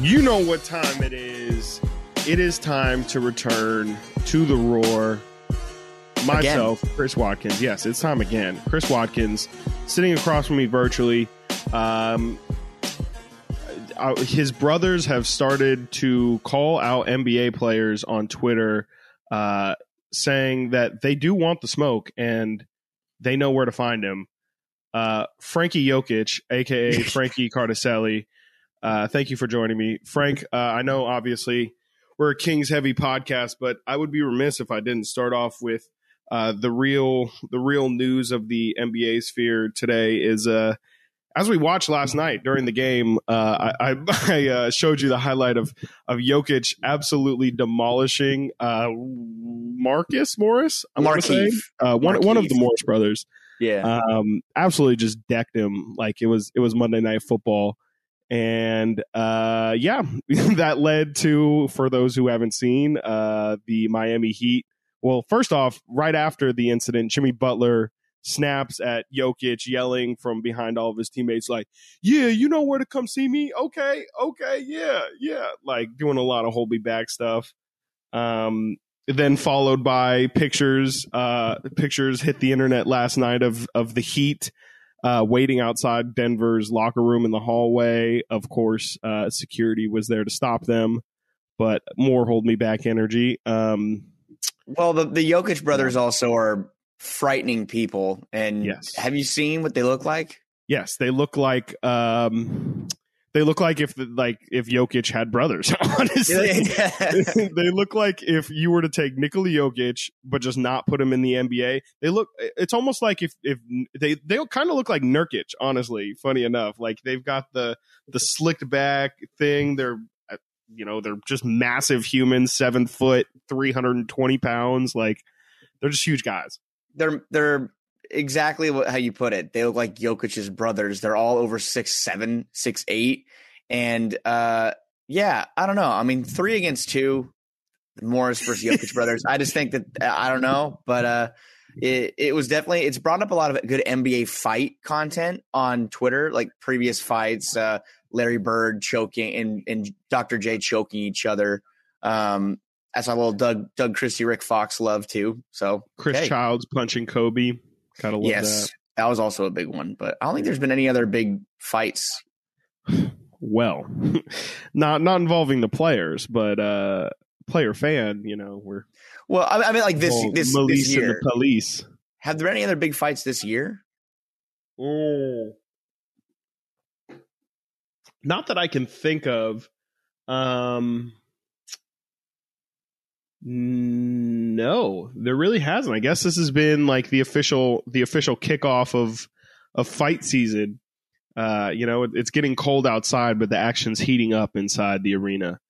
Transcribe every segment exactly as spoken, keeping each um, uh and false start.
You know what time it is. It is time to return to the roar. Myself, again. Chris Watkins. Yes, it's time again. Chris Watkins sitting across from me virtually. Um, I, his brothers have started to call out N B A players on Twitter, uh, saying that they do want the smoke and they know where to find him. Uh, Frankie Jokic, a k a. Frankie Cardaselli. Uh, thank you for joining me. Frank, uh, I know, obviously, we're a Kings heavy podcast, but I would be remiss if I didn't start off with uh, the real the real news of the N B A sphere today is, uh, as we watched last night during the game, uh, I, I, I uh, showed you the highlight of, of Jokic absolutely demolishing uh, Marcus Morris, I want to say. Uh, one, one of the Morris brothers. Yeah. Um, absolutely just decked him like it was it was Monday Night Football. And uh, yeah, that led to, for those who haven't seen, uh, the Miami Heat. Well, first off, right after the incident, Jimmy Butler snaps at Jokic, yelling from behind all of his teammates like, yeah, you know where to come see me. OK, OK, yeah, yeah. Like doing a lot of hold me back stuff. Um, then followed by pictures. Uh, pictures hit the internet last night of of the Heat. Uh, waiting outside Denver's locker room in the hallway. Of course, uh, security was there to stop them, but more hold me back energy. Um, well, the, the Jokic brothers also are frightening people. And yes. Have you seen what they look like? Yes, they look like um, they look like if the, like if Jokic had brothers. Honestly, they look like if you were to take Nikola Jokic but just not put him in the N B A. They look. It's almost like if if they they kind of look like Nurkic. Honestly, funny enough, like they've got the the slicked back thing. They're you know they're just massive humans, seven foot, three hundred and twenty pounds. Like they're just huge guys. They're they're. Exactly what, how you put it. They look like Jokic's brothers. They're all over six seven, six eight, and uh, yeah, I don't know. I mean, three against two, Morris versus Jokic brothers. I just think that I don't know, but uh, it it was definitely it's brought up a lot of good N B A fight content on Twitter, like previous fights, uh, Larry Bird choking and and Doctor J choking each other. Um, I saw a little Doug Doug Christie, Rick Fox love too. So Chris hey. Childs punching Kobe. Kind of yes, that. that was also a big one, but I don't think there's been any other big fights. Well, not not involving the players, but uh, player fan. You know, we're well. I, I mean, like this this, this year. And the police. Have there been any other big fights this year? Oh, not that I can think of. Um, No, there really hasn't. I guess this has been like the official the official kickoff of of fight season. Uh, you know, it, it's getting cold outside, but the action's heating up inside the arena.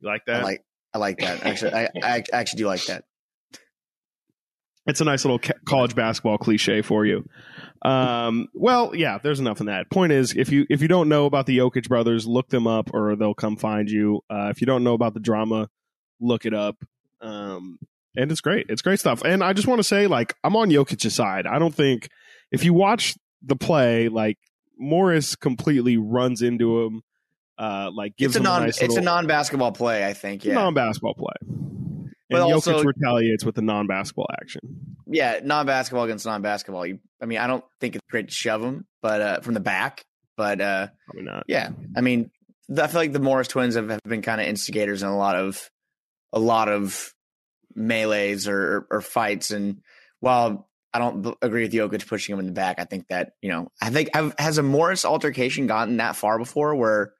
You like that? I like, I like that. Actually, I, I actually do like that. It's a nice little ca- college basketball cliche for you. Um, well, yeah, there's enough in that. Point is, if you if you don't know about the Jokic brothers, look them up, or they'll come find you. Uh, if you don't know about the drama. Look it up. Um, and it's great. It's great stuff. And I just want to say, like, I'm on Jokic's side. I don't think if you watch the play, like Morris completely runs into him. Uh, like gives it's a him non, a nice it's little, a non-basketball play. I think yeah, non-basketball play. And but also, Jokic retaliates with a non-basketball action. Yeah, non-basketball against non-basketball. You, I mean, I don't think it's great to shove him, but uh, from the back. But uh, probably not. Yeah, I mean, I feel like the Morris twins have, have been kind of instigators in a lot of. a lot of melees or, or fights. And while I don't agree with Jokic pushing him in the back, I think that, you know, I think I've, has a Morris altercation gotten that far before where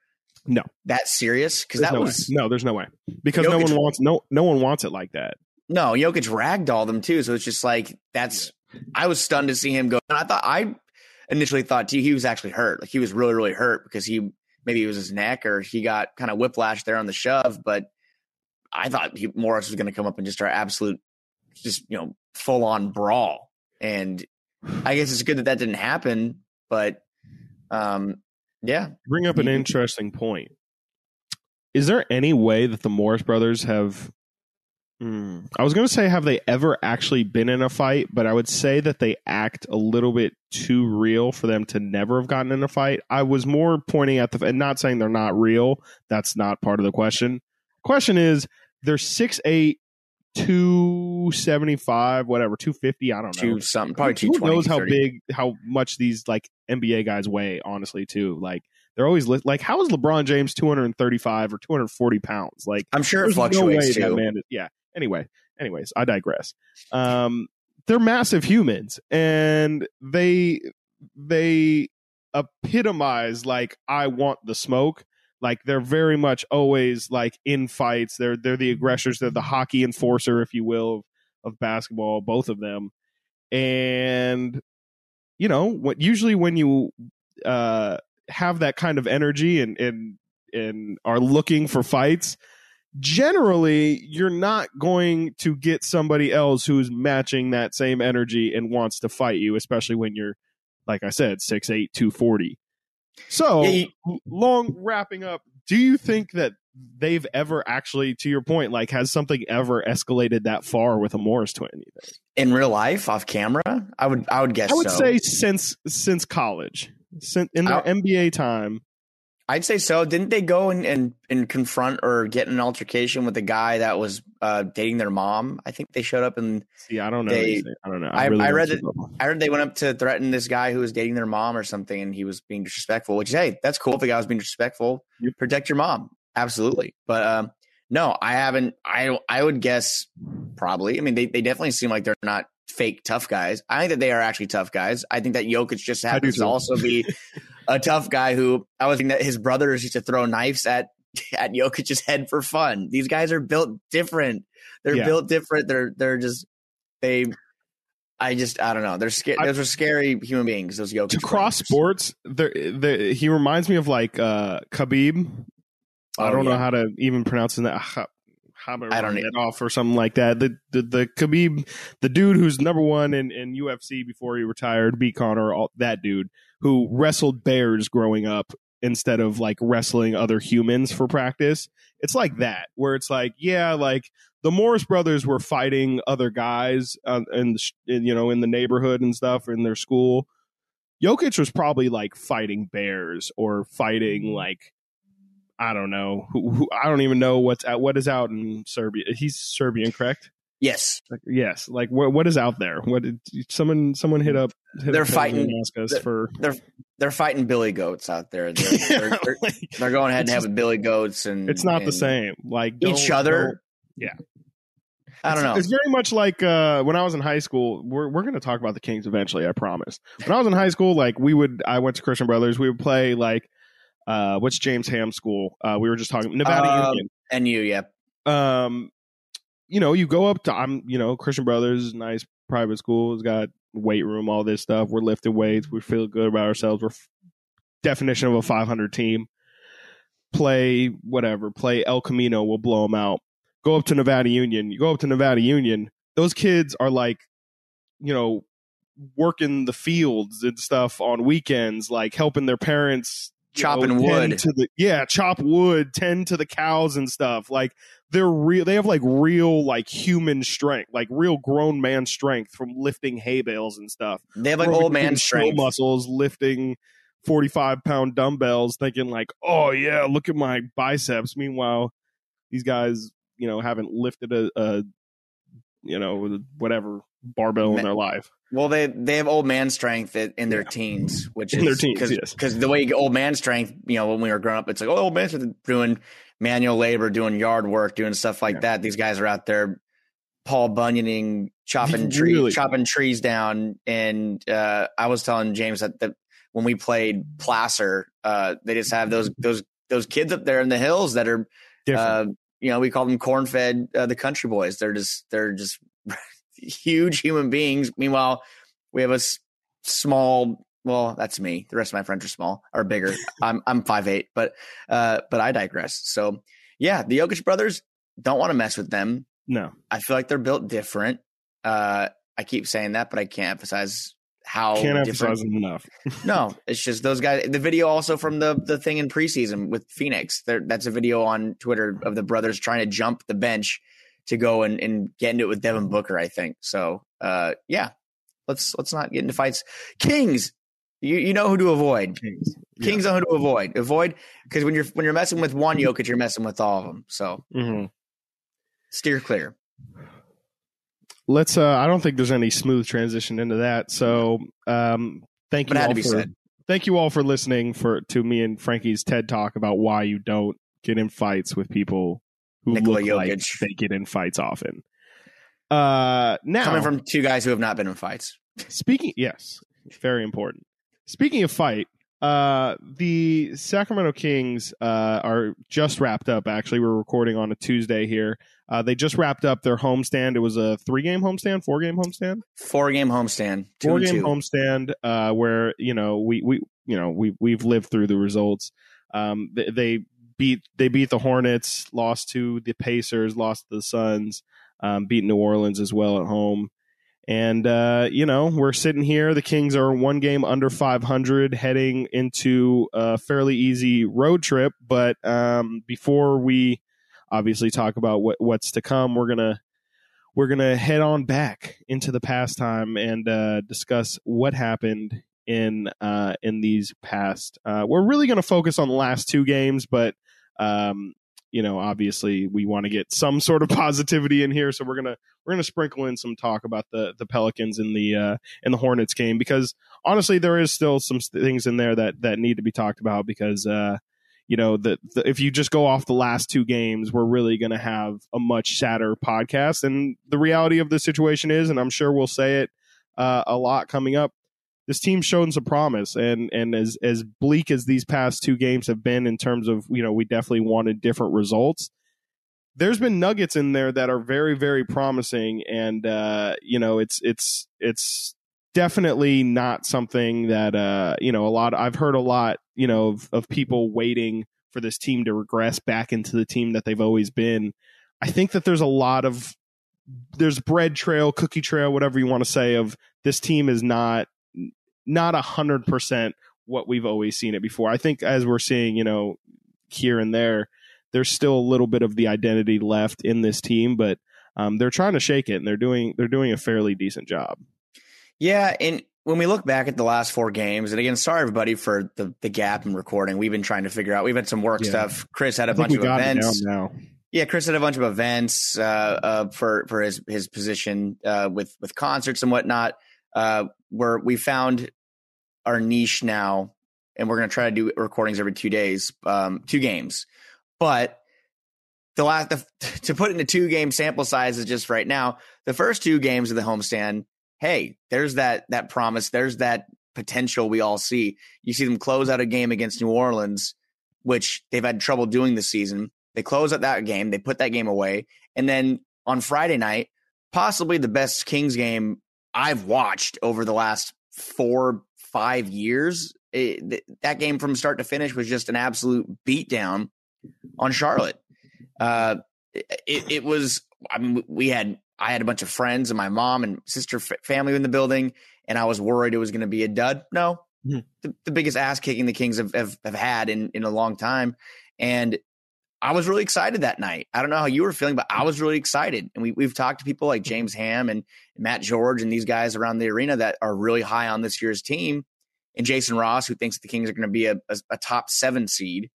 no, that's serious. Cause there's that no was way. No, there's no way because Jokic, no one wants, no, no one wants it like that. No, Jokic ragdolled them too. So it's just like, that's, I was stunned to see him go. And I thought, I initially thought too, he was actually hurt. Like he was really, really hurt because he, maybe it was his neck or he got kind of whiplash there on the shove, but I thought he, Morris was going to come up and just start absolute, just, you know, full on brawl. And I guess it's good that that didn't happen. But um, yeah, bring up an interesting point. Is there any way that the Morris brothers have Mm. I was going to say, have they ever actually been in a fight? But I would say that they act a little bit too real for them to never have gotten in a fight. I was more pointing at the, and not saying they're not real. That's not part of the question. Question is, they're six eight, two seventy-five, whatever, two fifty. I don't know. Two something, probably two twenty. Who knows how thirty. Big, how much these like N B A guys weigh, honestly, too. Like, they're always li- like, how is LeBron James two thirty-five or two forty pounds? Like, I'm sure it fluctuates no too. That man is, yeah. Anyway, anyways, I digress. Um, they're massive humans, and they they epitomize like I want the smoke. Like, they're very much always like in fights. They're they're the aggressors. They're the hockey enforcer, if you will, of basketball. Both of them, and you know what? Usually, when you uh, have that kind of energy and and and are looking for fights, generally you're not going to get somebody else who's matching that same energy and wants to fight you, especially when you're, like I said, six eight, two forty. So yeah, you, long wrapping up, do you think that they've ever actually, to your point, like, has something ever escalated that far with a Morris twin either? In real life, off camera? I would I would guess I would so. say since since college. Since in their N B A time. I'd say so. Didn't they go and, and, and confront or get in an altercation with a guy that was uh, dating their mom? I think they showed up and see. I don't know. They, I don't know. I, I, really I read that. I heard they went up to threaten this guy who was dating their mom or something, and he was being disrespectful. Which, hey, that's cool. If the guy was being disrespectful, you protect your mom, absolutely. But um, no, I haven't. I I would guess probably. I mean, they they definitely seem like they're not fake tough guys. I think that they are actually tough guys. I think that Jokic just happens to also be a tough guy who I was thinking that his brothers used to throw knives at at Jokic's head for fun. These guys are built different. They're yeah. built different. They're they're just they. I just I don't know. They're sca- I, those are scary human beings. Those Jokic to cross sports. They he reminds me of like uh, Khabib. Oh, I don't yeah. know how to even pronounce that. I don't know. Off or something like that. The, the the Khabib, the dude who's number one in, in U F C before he retired, beat Conor, all, that dude who wrestled bears growing up instead of like wrestling other humans for practice. It's like that, where it's like, yeah, like the Morris brothers were fighting other guys uh, in, the, in you know in the neighborhood and stuff in their school. Jokic was probably like fighting bears or fighting like. I don't know. Who, who, I don't even know what's out. What is out in Serbia? He's Serbian, correct? Yes. Like, yes. Like what? What is out there? What? Someone. Someone hit up. Hit they're up fighting. And ask us they're, for. They're they're fighting billy goats out there. They're, yeah, they're, they're, like, they're going ahead and having billy goats, and it's not and the same. Like each other. Yeah. I don't know. It's, it's very much like uh, when I was in high school. We're we're going to talk about the Kings eventually. I promise. When I was in high school, like we would. I went to Christian Brothers. We would play like. Uh, what's James Ham school? Uh, we were just talking Nevada um, Union. And you, yeah. Um, you know, you go up to I'm, you know, Christian Brothers, nice private school. It's got weight room, all this stuff. We're lifting weights. We feel good about ourselves. We're f- definition of a five hundred team. Play whatever. Play El Camino. We'll blow them out. Go up to Nevada Union. You go up to Nevada Union. Those kids are like, you know, working the fields and stuff on weekends, like helping their parents. Chopping know, wood to the yeah chop wood, tend to the cows and stuff. Like they're real, they have like real like human strength, like real grown man strength from lifting hay bales and stuff. They have like old man strength muscles lifting forty-five pound dumbbells, thinking like, oh yeah, look at my biceps. Meanwhile these guys, you know, haven't lifted a, a you know whatever barbell in their life. Well, they they have old man strength in their yeah. teens, which is in their teens, cause, yes. Because the way old man strength, you know, when we were growing up, it's like, oh, old man strength doing manual labor, doing yard work, doing stuff like yeah. that. These guys are out there Paul Bunyaning, chopping trees, really? chopping trees down. And uh, I was telling James that the, when we played Placer, uh, they just have those those those kids up there in the hills that are, uh, you know, we call them corn fed uh, the country boys. They're just they're just. huge human beings. Meanwhile, we have a s- small. Well, that's me. The rest of my friends are small or bigger. I'm I'm five eight, but uh, but I digress. So yeah, the Jokic brothers, don't want to mess with them. No, I feel like they're built different. Uh, I keep saying that, but I can't emphasize how can't different. emphasize them enough. No, it's just those guys. The video also from the the thing in preseason with Phoenix. There, that's a video on Twitter of the brothers trying to jump the bench. to go and, and get into it with Devin Booker, I think. So, uh, yeah, let's let's not get into fights. Kings, you you know who to avoid. Kings, Kings yeah. know who to avoid. Avoid, because when you're when you're messing with one Jokic, you're messing with all of them. So mm-hmm. steer clear. Let's. Uh, I don't think there's any smooth transition into that. So um, thank you. But it had all to be for, said. Thank you all for listening for to me and Frankie's TED Talk about why you don't get in fights with people who Nikola look Jokic. Like they get in fights often. Uh, now, coming from two guys who have not been in fights. Speaking, yes, very important. Speaking of fight, uh, the Sacramento Kings uh, are just wrapped up. Actually, we're recording on a Tuesday here. Uh, they just wrapped up their homestand. It was a three-game homestand, four-game homestand, four-game homestand, four-game homestand. Uh, where you know we we you know we we've lived through the results. Um, they, they beat they beat the Hornets, lost to the Pacers, lost to the Suns. Um, beat New Orleans as well at home. And, uh, you know, we're sitting here. The Kings are one game under five hundred heading into a fairly easy road trip. But um, before we obviously talk about what, what's to come, we're going to we're going to head on back into the past time and uh, discuss what happened in uh, in these past. Uh, we're really going to focus on the last two games, but um you know, obviously we want to get some sort of positivity in here. So we're going to we're going to sprinkle in some talk about the, the Pelicans and the uh, and the Hornets game, because honestly, there is still some things in there that that need to be talked about, because, uh, you know, the, the if you just go off the last two games, we're really going to have a much sadder podcast. And the reality of the situation is, and I'm sure we'll say it uh, a lot coming up, this team's shown some promise, and and as as bleak as these past two games have been in terms of, you know, we definitely wanted different results. There's been nuggets in there that are very, very promising. And, uh, you know, it's it's it's definitely not something that, uh, you know, a lot I've heard a lot, you know, of, of people waiting for this team to regress back into the team that they've always been. I think that there's a lot of there's bread trail, cookie trail, whatever you want to say, of this team is not. Not a hundred percent what we've always seen it before. I think as we're seeing, you know, here and there, there's still a little bit of the identity left in this team, but um, they're trying to shake it, and they're doing they're doing a fairly decent job. Yeah, and when we look back at the last four games, and again, sorry everybody for the the gap in recording. We've been trying to figure out. We've had some work yeah. stuff. Chris had a I bunch of events. Now. Yeah, Chris had a bunch of events uh, uh, for for his his position uh, with with concerts and whatnot. Uh, where we found our niche now, and we're going to try to do recordings every two days, um, two games. But the last, the, to put in a two game sample size is just right now, the first two games of the homestand, hey, there's that, that promise. There's that potential we all see. You see them close out a game against New Orleans, which they've had trouble doing this season. They close out that game. They put that game away. And then on Friday night, possibly the best Kings game I've watched over the last four, five years. It, th- that game from start to finish was just an absolute beatdown on Charlotte. Uh, it, it was, I mean, we had, I had a bunch of friends and my mom and sister f- family in the building, and I was worried it was going to be a dud. No, mm-hmm. the, the biggest ass kicking the Kings have, have, have had in, in a long time. And I was really excited that night. I don't know how you were feeling, but I was really excited. And we, we've talked to people like James Ham and Matt George and these guys around the arena that are really high on this year's team. And Jason Ross, who thinks the Kings are going to be a, a, a top seven seed.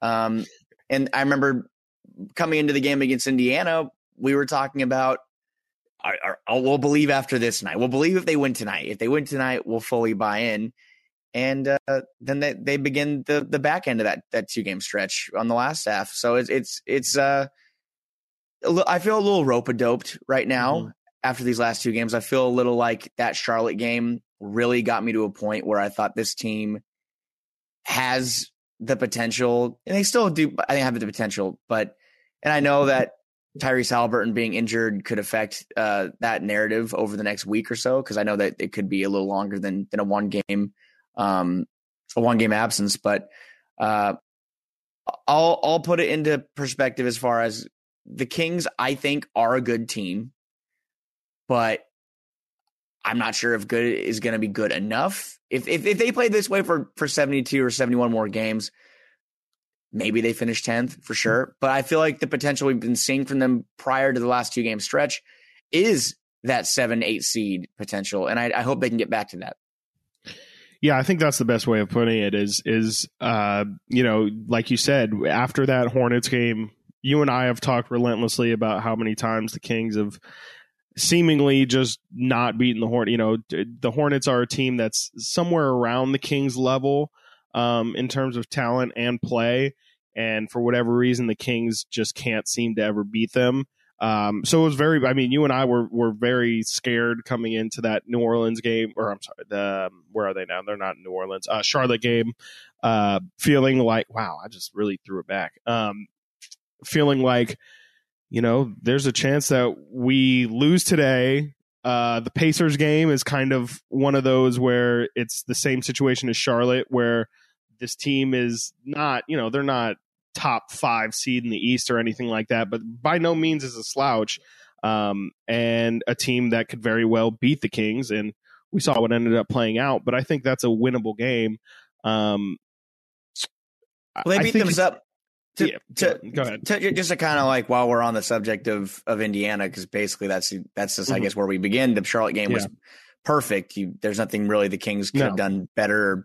Um, and I remember coming into the game against Indiana, we were talking about, I, I, we'll believe after this night. We'll believe if they win tonight. If they win tonight, we'll fully buy in. And uh, then they, they begin the, the back end of that, that two game stretch on the last half. So it's it's it's uh, I feel a little rope-a-doped right now mm-hmm. after these last two games. I feel a little like that Charlotte game really got me to a point where I thought this team has the potential, and they still do. I think have the potential, but and I know that Tyrese Haliburton being injured could affect uh, that narrative over the next week or so, because I know that it could be a little longer than than a one game. Um, a one game absence, but uh, I'll I'll put it into perspective as far as the Kings. I think are a good team, but I'm not sure if good is going to be good enough. If if if they play this way for for seventy-two or seventy-one more games, Maybe they finish tenth for sure. But I feel like the potential we've been seeing from them prior to the last two game stretch is that seven, eight seed potential. And I, I hope they can get back to that. Yeah, I think that's the best way of putting it is, is uh, you know, like you said, after that Hornets game, you and I have talked relentlessly about how many times the Kings have seemingly just not beaten the Hornets. You know, the Hornets are a team that's somewhere around the Kings level um, in terms of talent and play. And for whatever reason, the Kings just can't seem to ever beat them. Um, so it was very, I mean, you and I were, were very scared coming into that New Orleans game, or I'm sorry, the, where are they now? They're not in New Orleans, uh, Charlotte game, uh, feeling like, wow, I just really threw it back. Um, feeling like, you know, there's a chance that we lose today. Uh, the Pacers game is kind of one of those where it's the same situation as Charlotte, where this team is not, you know, they're not top five seed in the East or anything like that, but by no means is a slouch, um, and a team that could very well beat the Kings. And we saw what ended up playing out, but I think that's a winnable game. Um, well, they beat them up to, yeah, to, go ahead. to just to kind of like, while we're on the subject of, of Indiana, cause basically that's, that's just, mm-hmm. I guess where we begin. The Charlotte game yeah. was perfect. You, there's nothing really the Kings could no. have done better.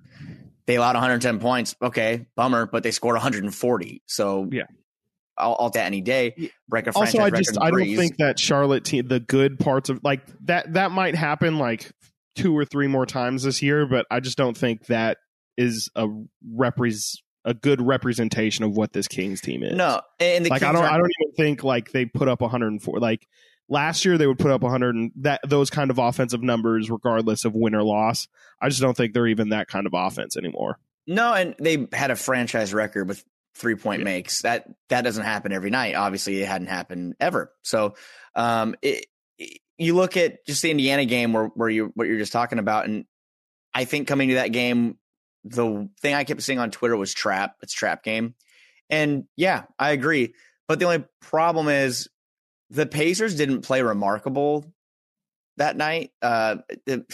They allowed one hundred ten points. Okay, bummer, but they scored one hundred forty. So yeah, I'll, I'll that any day. Break a franchise also, I record just I don't think that Charlotte team, the good parts of like that, that might happen like two or three more times this year, but I just don't think that is a repres a good representation of what this Kings team is. No, and the like Kings I don't are- I don't even think like they put up one hundred four like. Last year, they would put up one hundred and that those kind of offensive numbers, regardless of win or loss. I just don't think they're even that kind of offense anymore. No, and they had a franchise record with three-point yeah. makes. That that doesn't happen every night. Obviously, it hadn't happened ever. So um, it, it, you look at just the Indiana game where, where you what you're just talking about, and I think coming to that game, the thing I kept seeing on Twitter was trap. It's trap game. And yeah, I agree. But the only problem is, the Pacers didn't play remarkable that night. Uh, the,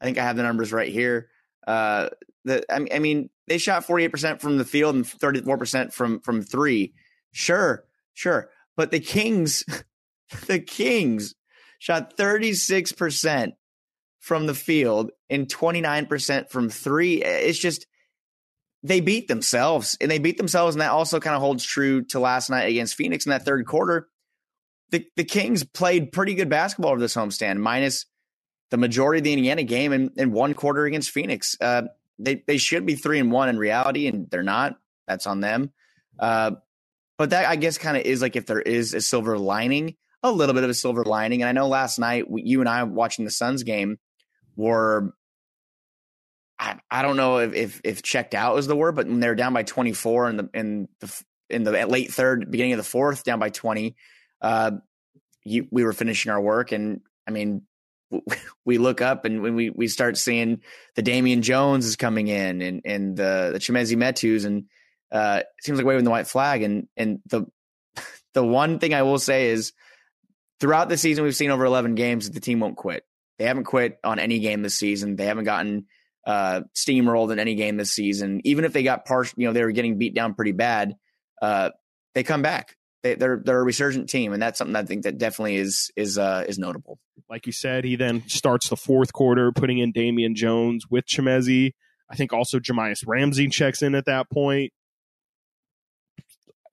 I think I have the numbers right here. Uh, the, I, I mean, they shot forty-eight percent from the field and thirty-four percent from, from three. Sure, sure. But the Kings, the Kings shot thirty-six percent from the field and twenty-nine percent from three. It's just, they beat themselves and they beat themselves. And that also kind of holds true to last night against Phoenix in that third quarter. The, the Kings played pretty good basketball over this homestand, minus the majority of the Indiana game in, in one quarter against Phoenix. Uh, they they should be three and one in reality, and they're not. That's on them. Uh, but that, I guess, kind of is like if there is a silver lining, a little bit of a silver lining. And I know last night we, you and I watching the Suns game were, I, I don't know if, if if checked out is the word, but when they were down by twenty-four in the in the in the late third, beginning of the fourth, down by twenty. Uh, you, we were finishing our work, and I mean, we look up and when we, we start seeing the Damian Jones is coming in, and, and the, the Chimezie Metus, and uh, it seems like waving the white flag. And, and the, the one thing I will say is throughout the season, we've seen over eleven games that the team won't quit. They haven't quit on any game this season. They haven't gotten uh, steamrolled in any game this season. Even if they got partial, you know, they were getting beat down pretty bad. Uh, they come back. They, they're they're a resurgent team, and that's something I think that definitely is is uh, is notable. Like you said, he then starts the fourth quarter, putting in Damian Jones with Chimezie. I think also Jamias Ramsey checks in at that point.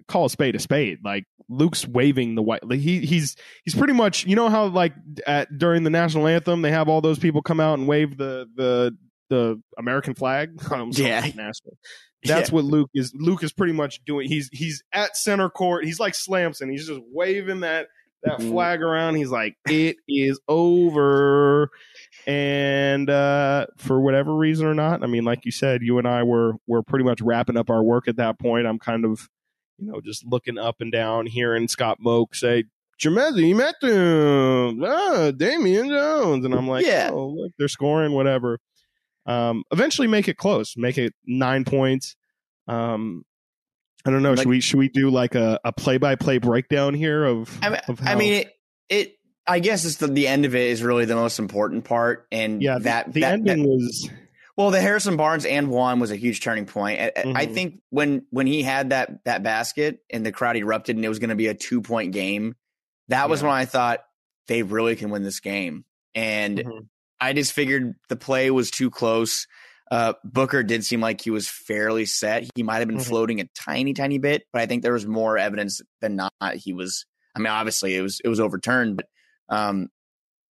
Call a spade a spade. Like Luke's waving the white. Like he he's he's pretty much, you know how like at during the national anthem they have all those people come out and wave the the the American flag. I'm sorry, yeah. National. That's yeah. what Luke is. Luke is pretty much doing. He's he's at center court. He's like Slamson. He's just waving that that mm-hmm. flag around. He's like, it is over. And uh, for whatever reason or not, I mean, like you said, you and I were were pretty much wrapping up our work at that point. I'm kind of, you know, just looking up and down, hearing Scott Moak say, Chimezie Metu, ah, Damian Jones. And I'm like, yeah. oh, look, they're scoring, whatever. Um, eventually make it close, make it nine points. Um, I don't know. Like, should we, should we do like a, a play-by-play breakdown here of, I mean, of how... I mean, it, it, I guess it's the, the end of it is really the most important part. And yeah, that, the, the that, ending that, was, Well, the Harrison Barnes and one was a huge turning point. I, mm-hmm. I think when when he had that that basket and the crowd erupted and it was going to be a two point game, that yeah. was when I thought they really can win this game. And mm-hmm. I just figured the play was too close. Uh, Booker did seem like he was fairly set. He might have been mm-hmm. floating a tiny, tiny bit, but I think there was more evidence than not. He was. I mean, obviously it was it was overturned, but um,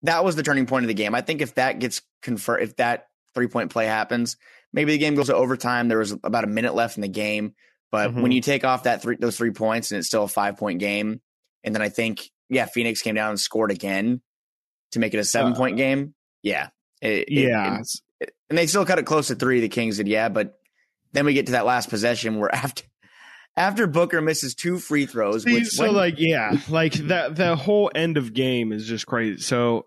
that was the turning point of the game. I think if that gets confer- if that three point play happens, maybe the game goes to overtime. There was about a minute left in the game, but mm-hmm. when you take off that three those three points and it's still a five point game, and then I think yeah, Phoenix came down and scored again to make it a seven uh, point game. Yeah, it, yeah. It, it, And they still cut it close to three, the Kings did, yeah. But then we get to that last possession where after after Booker misses two free throws. See, which so, when- like, yeah, like that the whole end of game is just crazy. So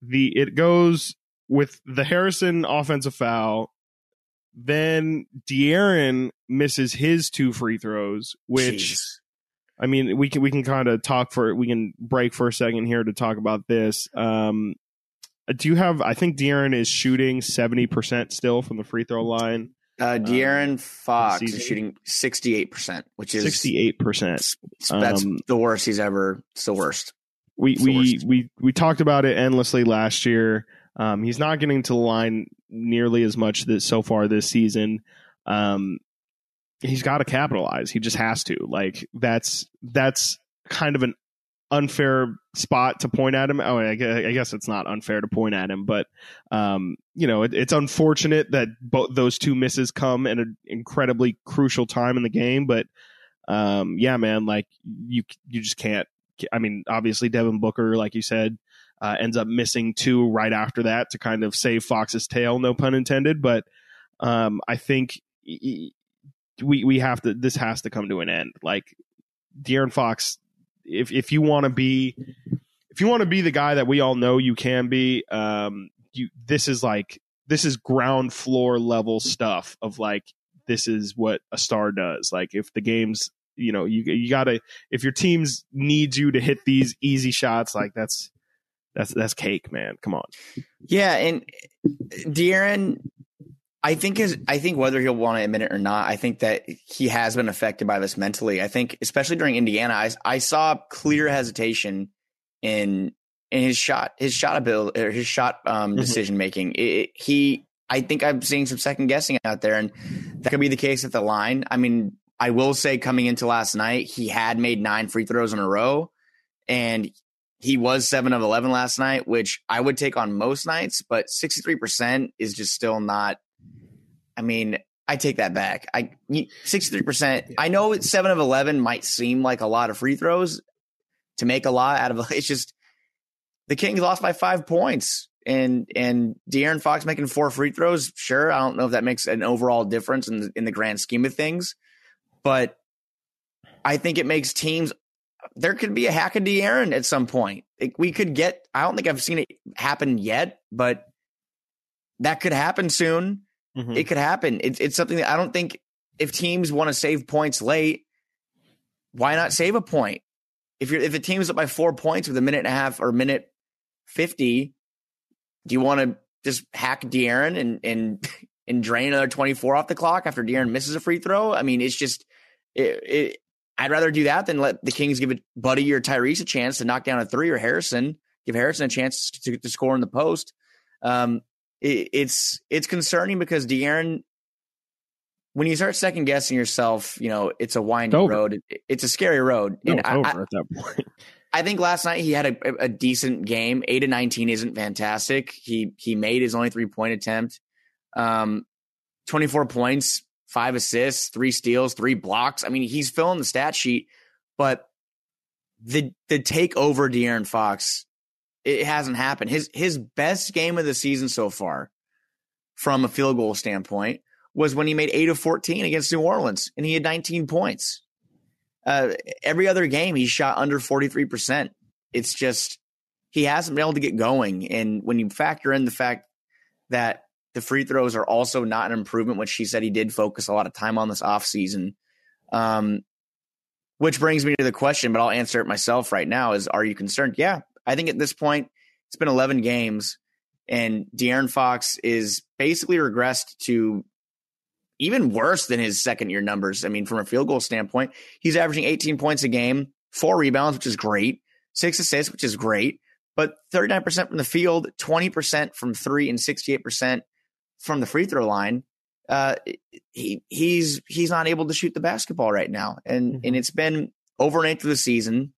the it goes with the Harrison offensive foul. Then De'Aaron misses his two free throws, which, Jeez. I mean, we can we can kind of talk for we can break for a second here to talk about this. Um Do you have, I think De'Aaron is shooting seventy percent still from the free throw line. Uh, De'Aaron um, Fox is shooting sixty-eight percent, which is sixty-eight percent. That's um, the worst he's ever, it's the worst. We, the we, worst. we, we talked about it endlessly last year. Um, he's not getting to the line nearly as much that so far this season. Um, he's got to capitalize. He just has to. Like that's, that's kind of an unfair spot to point at him. Oh, I guess it's not unfair to point at him, but um, you know, it, it's unfortunate that both those two misses come at an incredibly crucial time in the game. But um, yeah, man, like you, you just can't. I mean, obviously Devin Booker, like you said, uh, ends up missing two right after that to kind of save Fox's tail, no pun intended. But um, I think we we have to. This has to come to an end. Like De'Aaron Fox. If if you want to be if you want to be the guy that we all know you can be, um, you this is like this is ground floor level stuff of like this is what a star does. Like if the game's you know you you gotta if your teams need you to hit these easy shots, like that's that's that's cake, man. Come on. Yeah, and De'Aaron, I think is I think whether he'll want to admit it or not, I think that he has been affected by this mentally. I think especially during Indiana, I, I saw clear hesitation in in his shot, his shot ability, or his shot um, decision making. Mm-hmm. He, I think I'm seeing some second guessing out there, and that could be the case at the line. I mean, I will say coming into last night, he had made nine free throws in a row, and he was seven of eleven last night, which I would take on most nights, but sixty-three percent is just still not. I mean, I take that back. I sixty-three percent. I know it's seven of eleven might seem like a lot of free throws to make a lot out of. It's just the Kings lost by five points, and and De'Aaron Fox making four free throws. Sure, I don't know if that makes an overall difference in the, in the grand scheme of things, but I think it makes teams. There could be a hack of De'Aaron at some point. Like we could get. I don't think I've seen it happen yet, but that could happen soon. Mm-hmm. It could happen. It, it's something that I don't think if teams want to save points late, why not save a point? If you're if a team is up by four points with a minute and a half or minute fifty, do you want to just hack De'Aaron and and and drain another twenty-four off the clock after De'Aaron misses a free throw? I mean, it's just it, it, I'd rather do that than let the Kings give a Buddy or Tyrese a chance to knock down a three or Harrison, give Harrison a chance to, to score in the post. Um, It's it's concerning because De'Aaron, when you start second guessing yourself, you know it's a winding it's road. It's a scary road. No, and it's I, over at that point. I think last night he had a, a decent game. Eight of nineteen isn't fantastic. He he made his only three point attempt. Um, twenty four points, five assists, three steals, three blocks. I mean, he's filling the stat sheet, but the the takeover De'Aaron Fox. It hasn't happened. His his best game of the season so far, from a field goal standpoint, was when he made eight of fourteen against New Orleans, and he had nineteen points. Uh, every other game, he shot under forty-three percent. It's just he hasn't been able to get going. And when you factor in the fact that the free throws are also not an improvement, which he said he did focus a lot of time on this offseason, um, which brings me to the question, but I'll answer it myself right now, is are you concerned? Yeah. I think at this point, it's been eleven games. And De'Aaron Fox is basically regressed to even worse than his second year numbers. I mean, from a field goal standpoint, he's averaging eighteen points a game, four rebounds, which is great, six assists, which is great, but thirty-nine percent from the field, twenty percent from three, and sixty-eight percent from the free throw line. Uh, he he's he's not able to shoot the basketball right now. And mm-hmm. and it's been over an eighth of the season.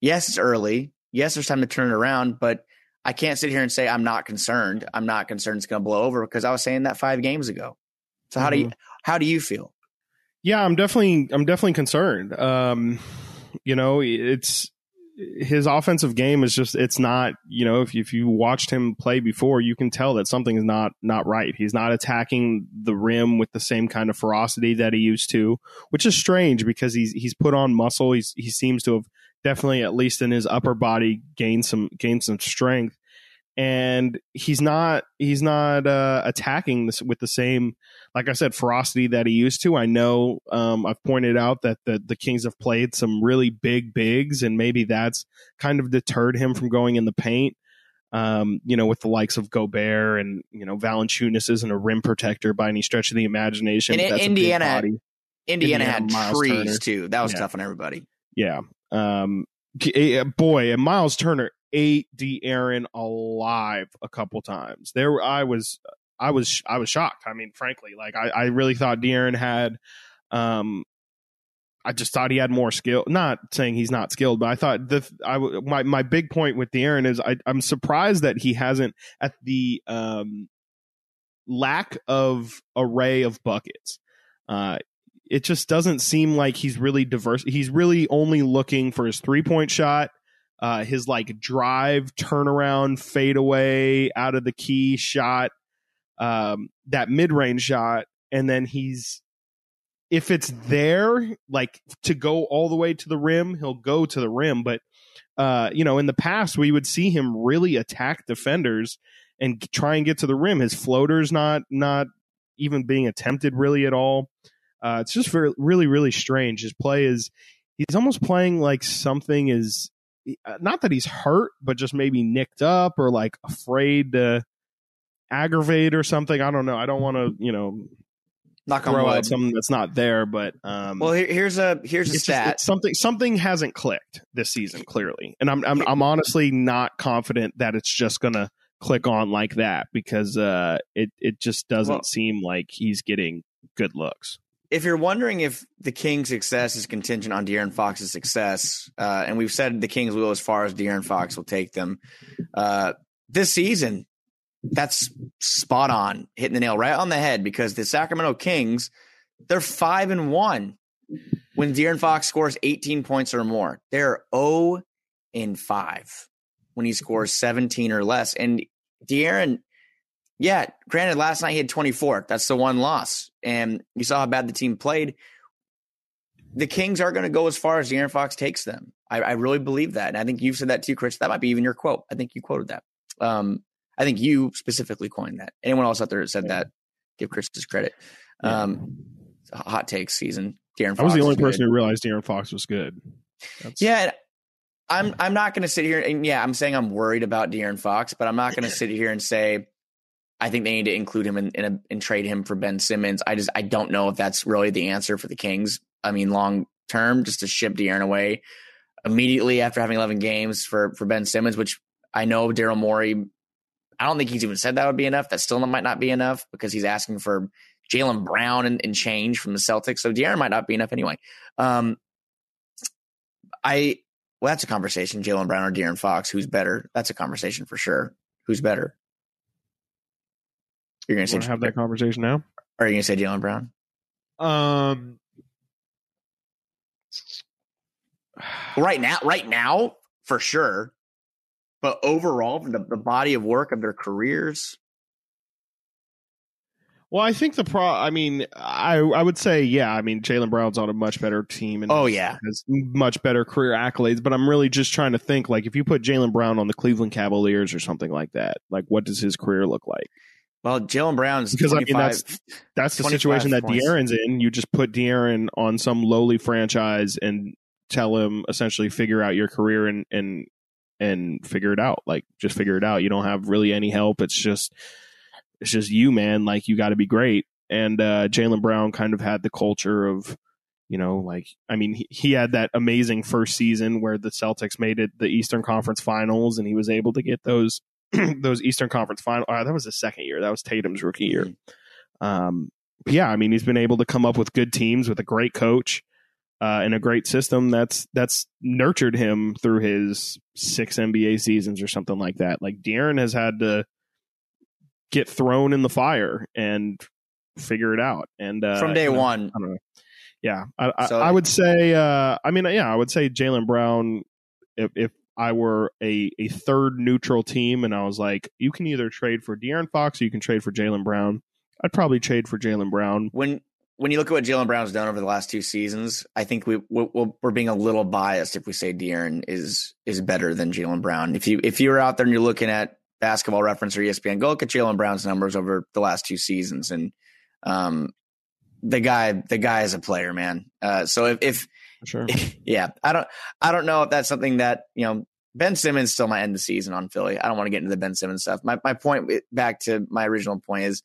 Yes, it's early. Yes, there's time to turn it around, but I can't sit here and say I'm not concerned. I'm not concerned it's going to blow over, because I was saying that five games ago. So how mm-hmm. do you how do you feel? Yeah, I'm definitely I'm definitely concerned. Um, you know, it's his offensive game is just it's not, you know, if you, if you watched him play before, you can tell that something is not not right. He's not attacking the rim with the same kind of ferocity that he used to, which is strange because he's he's put on muscle. He's he seems to have definitely, at least in his upper body, gained some gained some strength. And he's not he's not uh, attacking this with the same, like I said, ferocity that he used to. I know um, I've pointed out that the, the Kings have played some really big bigs, and maybe that's kind of deterred him from going in the paint, um, you know, with the likes of Gobert and, you know, Valanchunas isn't a rim protector by any stretch of the imagination. And that's Indiana, Indiana, Indiana had Miles trees, Turner. too. That was yeah. tough on everybody. Yeah. Um, boy, and Miles Turner ate De'Aaron alive a couple times there. I was, I was, I was shocked. I mean, frankly, like I, I really thought De'Aaron had, um, I just thought he had more skill. Not saying he's not skilled, but I thought the I my my big point with De'Aaron is I, I'm surprised that he hasn't at the um lack of array of buckets. Uh, it just doesn't seem like he's really diverse. He's really only looking for his three point shot. Uh, his like drive, turnaround, fadeaway, out of the key shot, um, that mid range shot, and then he's if it's there, like to go all the way to the rim, he'll go to the rim. But uh, you know, in the past, we would see him really attack defenders and try and get to the rim. His floater's not not even being attempted really at all. Uh, it's just very, really really strange. His play is he's almost playing like something is. Not that he's hurt, but just maybe nicked up or like afraid to aggravate or something. I don't know. I don't want to, you know, knock on wood, something that's not there. But um, well, here, here's a here's a stat. Just, something something hasn't clicked this season, clearly, and I'm I'm I'm honestly not confident that it's just gonna click on like that, because uh, it it just doesn't well, seem like he's getting good looks. If you're wondering if the Kings' success is contingent on De'Aaron Fox's success, uh, and we've said the Kings will go as far as De'Aaron Fox will take them uh, this season, that's spot on, hitting the nail right on the head, because the Sacramento Kings, they're five and one when De'Aaron Fox scores eighteen points or more. They're zero and five when he scores seventeen or less. And De'Aaron, yeah, granted, last night he had twenty-four. That's the one loss. And you saw how bad the team played. The Kings are going to go as far as De'Aaron Fox takes them. I, I really believe that. And I think you've said that too, Chris. That might be even your quote. I think you quoted that. Um, I think you specifically coined that. Anyone else out there that said yeah. that, give Chris his credit. Um, yeah. Hot take season. De'Aaron Fox I was the only person good. who realized De'Aaron Fox was good. That's- yeah. I'm, I'm not going to sit here and yeah, I'm saying I'm worried about De'Aaron Fox, but I'm not going to sit here and say, I think they need to include him in, in a, and trade him for Ben Simmons. I just I don't know if that's really the answer for the Kings. I mean, long term, just to ship De'Aaron away immediately after having eleven games for, for Ben Simmons, which I know Daryl Morey, I don't think he's even said that would be enough. That still might not be enough because he's asking for Jaylen Brown and, and change from the Celtics. So De'Aaron might not be enough anyway. Um, I well, that's a conversation. Jaylen Brown or De'Aaron Fox, who's better? That's a conversation for sure. Who's better? You're going to have that conversation now? Or are you going to say Jaylen Brown? Um, right now, right now, for sure. But overall, the, the body of work of their careers. Well, I think the pro. I mean, I I would say, yeah. I mean, Jaylen Brown's on a much better team, and oh yeah, has much better career accolades. But I'm really just trying to think, like, if you put Jaylen Brown on the Cleveland Cavaliers or something like that, like, what does his career look like? Well, Jaylen Brown's because I mean that's that's the situation that points. De'Aaron's in. You just put De'Aaron on some lowly franchise and tell him essentially figure out your career and and and figure it out. Like, just figure it out. You don't have really any help. It's just, it's just you, man. Like, you got to be great. And uh, Jaylen Brown kind of had the culture of, you know, like, I mean, he, he had that amazing first season where the Celtics made it the Eastern Conference Finals, and he was able to get those those Eastern Conference Finals. Oh, that was his second year. That was Tatum's rookie year. Um, but yeah, I mean, he's been able to come up with good teams with a great coach uh, and a great system that's that's nurtured him through his six N B A seasons or something like that. Like, De'Aaron has had to get thrown in the fire and figure it out. And uh, from day you know, one. I don't know. Yeah, I, I, so, I would say, uh, I mean, yeah, I would say Jaylen Brown, if, if I were a, a third neutral team and I was like, you can either trade for De'Aaron Fox or you can trade for Jaylen Brown, I'd probably trade for Jaylen Brown. When when you look at what Jaylen Brown's done over the last two seasons, I think we, we're, we're being a little biased if we say De'Aaron is is better than Jaylen Brown. If, you, if you're out there and you're looking at Basketball Reference or E S P N, go look at Jaylen Brown's numbers over the last two seasons. And, um, The guy, the guy is a player, man. Uh, so if, if, sure. if, yeah, I don't, I don't know if that's something that, you know, Ben Simmons still might end the season on Philly. I don't want to get into the Ben Simmons stuff. My my point back to my original point is,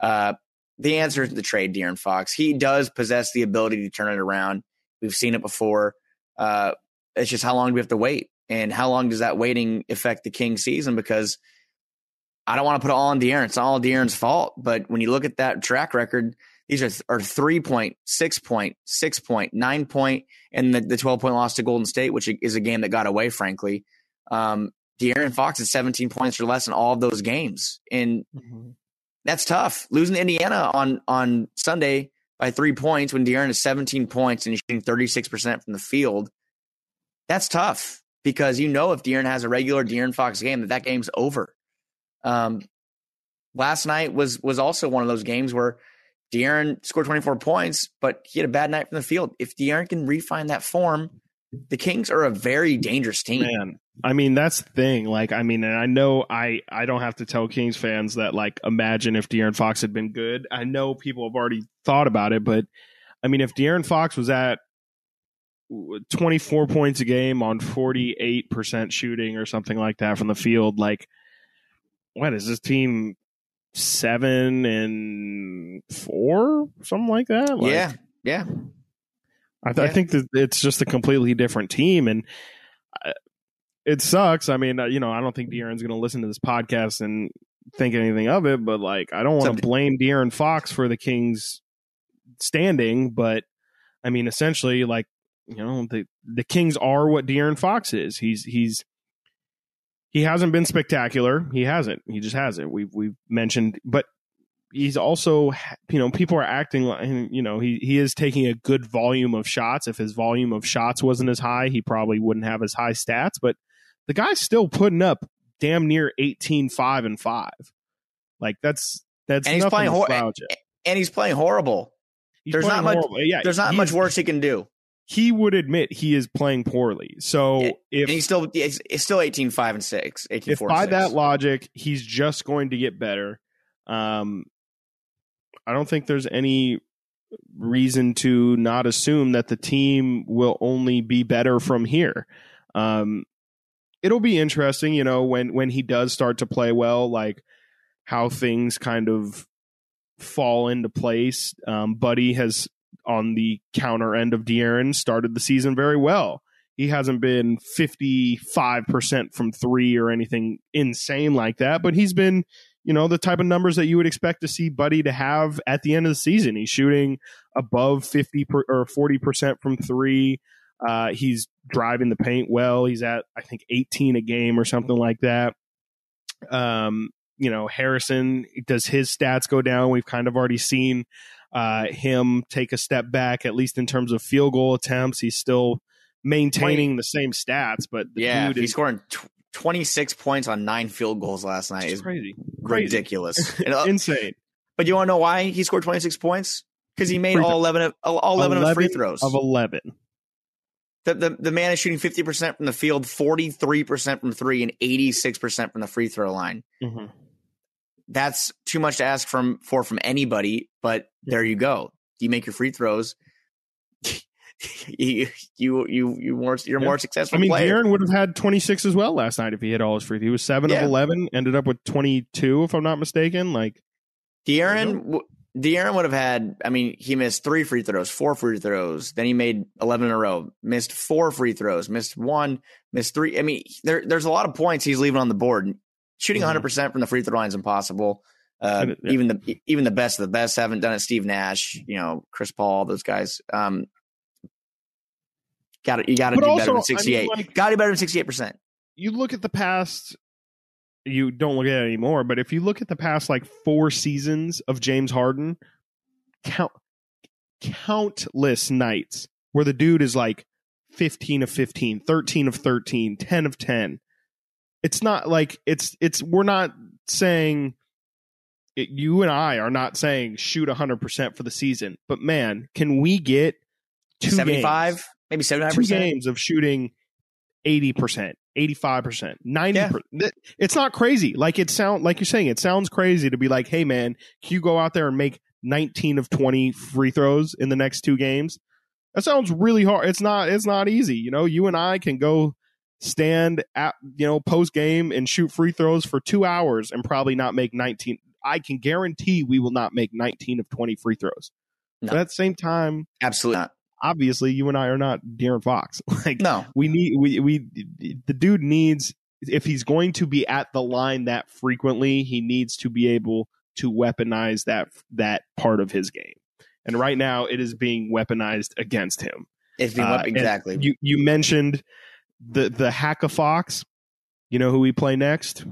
uh, the answer to the trade, De'Aaron Fox, he does possess the ability to turn it around. We've seen it before. Uh, it's just how long do we have to wait, and how long does that waiting affect the Kings season? Because I don't want to put it all on De'Aaron. It's not all De'Aaron's fault, but when you look at that track record, these are, are three point, six point, six point, nine point, and the, the twelve point loss to Golden State, which is a game that got away, frankly. Um, De'Aaron Fox is seventeen points or less in all of those games. And mm-hmm. that's tough. Losing to Indiana on, on Sunday by three points when De'Aaron is seventeen points and he's shooting thirty-six percent from the field, that's tough, because you know if De'Aaron has a regular De'Aaron Fox game, that that game's over. Um, last night was was also one of those games where De'Aaron scored twenty-four points, but he had a bad night from the field. If De'Aaron can refine that form, the Kings are a very dangerous team. Man, I mean, that's the thing. Like, I mean, and I know I, I don't have to tell Kings fans that, like, imagine if De'Aaron Fox had been good. I know people have already thought about it, but, I mean, if De'Aaron Fox was at twenty-four points a game on forty-eight percent shooting or something like that from the field, like, what is this team... Seven and four, something like that. Like, yeah, yeah. I, th- yeah. I think that it's just a completely different team, and I, it sucks. I mean, you know, I don't think De'Aaron's going to listen to this podcast and think anything of it. But like, I don't want to blame De'Aaron Fox for the Kings' standing, but I mean, essentially, like, you know, the the Kings are what De'Aaron Fox is. He's he's. He hasn't been spectacular. He hasn't. He just hasn't. We've we've mentioned, but he's also, you know, people are acting like, you know, he he is taking a good volume of shots. If his volume of shots wasn't as high, he probably wouldn't have as high stats. But the guy's still putting up damn near eighteen, five, and five. Like that's that's and he's nothing playing hor- and he's playing horrible. He's there's playing not horrible. much. Yeah, there's not much worse he can do. He would admit he is playing poorly. So it, if he's still it's, it's still eighteen, five, and six, eighteen, if four, by six. That logic, he's just going to get better. Um, I don't think there's any reason to not assume that the team will only be better from here. Um, it'll be interesting, you know, when when he does start to play well, like how things kind of fall into place. Um, Buddy has. On the counter end of De'Aaron started the season very well. He hasn't been fifty-five percent from three or anything insane like that, but he's been, you know, the type of numbers that you would expect to see Buddy to have at the end of the season. He's shooting above fifty per, or forty percent from three. Uh, he's driving the paint well. He's at, I think, eighteen a game or something like that. Um, you know, Harrison, does his stats go down? We've kind of already seen Uh, him take a step back, at least in terms of field goal attempts. He's still maintaining twenty the same stats, but the yeah, dude he's is, scoring tw- twenty-six points on nine field goals last night. It's crazy, ridiculous, and, uh, insane. But you want to know why he scored twenty-six points? Because he made all eleven of all eleven of his free throws of eleven. The, the the man is shooting fifty percent from the field, forty-three percent from three, and eighty-six percent from the free throw line. Mm-hmm. That's too much to ask from for from anybody, but there you go. You make your free throws. you you you you more you're yeah. more successful. I mean, player. De'Aaron would have had twenty-six as well last night if he hit all his free. He was seven yeah. of eleven, ended up with twenty-two, if I'm not mistaken. Like De'Aaron, De'Aaron would have had. I mean, he missed three free throws, four free throws. Then he made eleven in a row. Missed four free throws. Missed one. Missed three. I mean, there there's a lot of points he's leaving on the board. Shooting one hundred mm-hmm. percent from the free throw line is impossible. Uh, yeah. Even the even the best of the best haven't done it. Steve Nash, you know, Chris Paul, those guys. Um, Got it. You got to do also, better than sixty-eight. I mean, like, got to do better than sixty-eight percent. You look at the past. You don't look at it anymore. But if you look at the past, like four seasons of James Harden, count countless nights where the dude is like fifteen of fifteen, thirteen of thirteen, ten of ten. It's not like it's it's. We're not saying it, you and I are not saying shoot a hundred percent for the season. But man, can we get two seventy-five? Games? Maybe seventy-five percent. Two games of shooting eighty percent, eighty-five percent, ninety percent. Yeah. It's not crazy. Like it sound, like you're saying, it sounds crazy to be like, hey, man, can you go out there and make nineteen of twenty free throws in the next two games? That sounds really hard. It's not It's not easy. You know, you and I can go stand at, you know, post game and shoot free throws for two hours and probably not make nineteen. I can guarantee we will not make nineteen of twenty free throws. No. But at the same time, absolutely not. Obviously, you and I are not De'Aaron Fox. Like, no, we need we we the dude needs, if he's going to be at the line that frequently, he needs to be able to weaponize that that part of his game. And right now, it is being weaponized against him. It's being uh, exactly. You you mentioned the the hack of Fox. You know who we play next?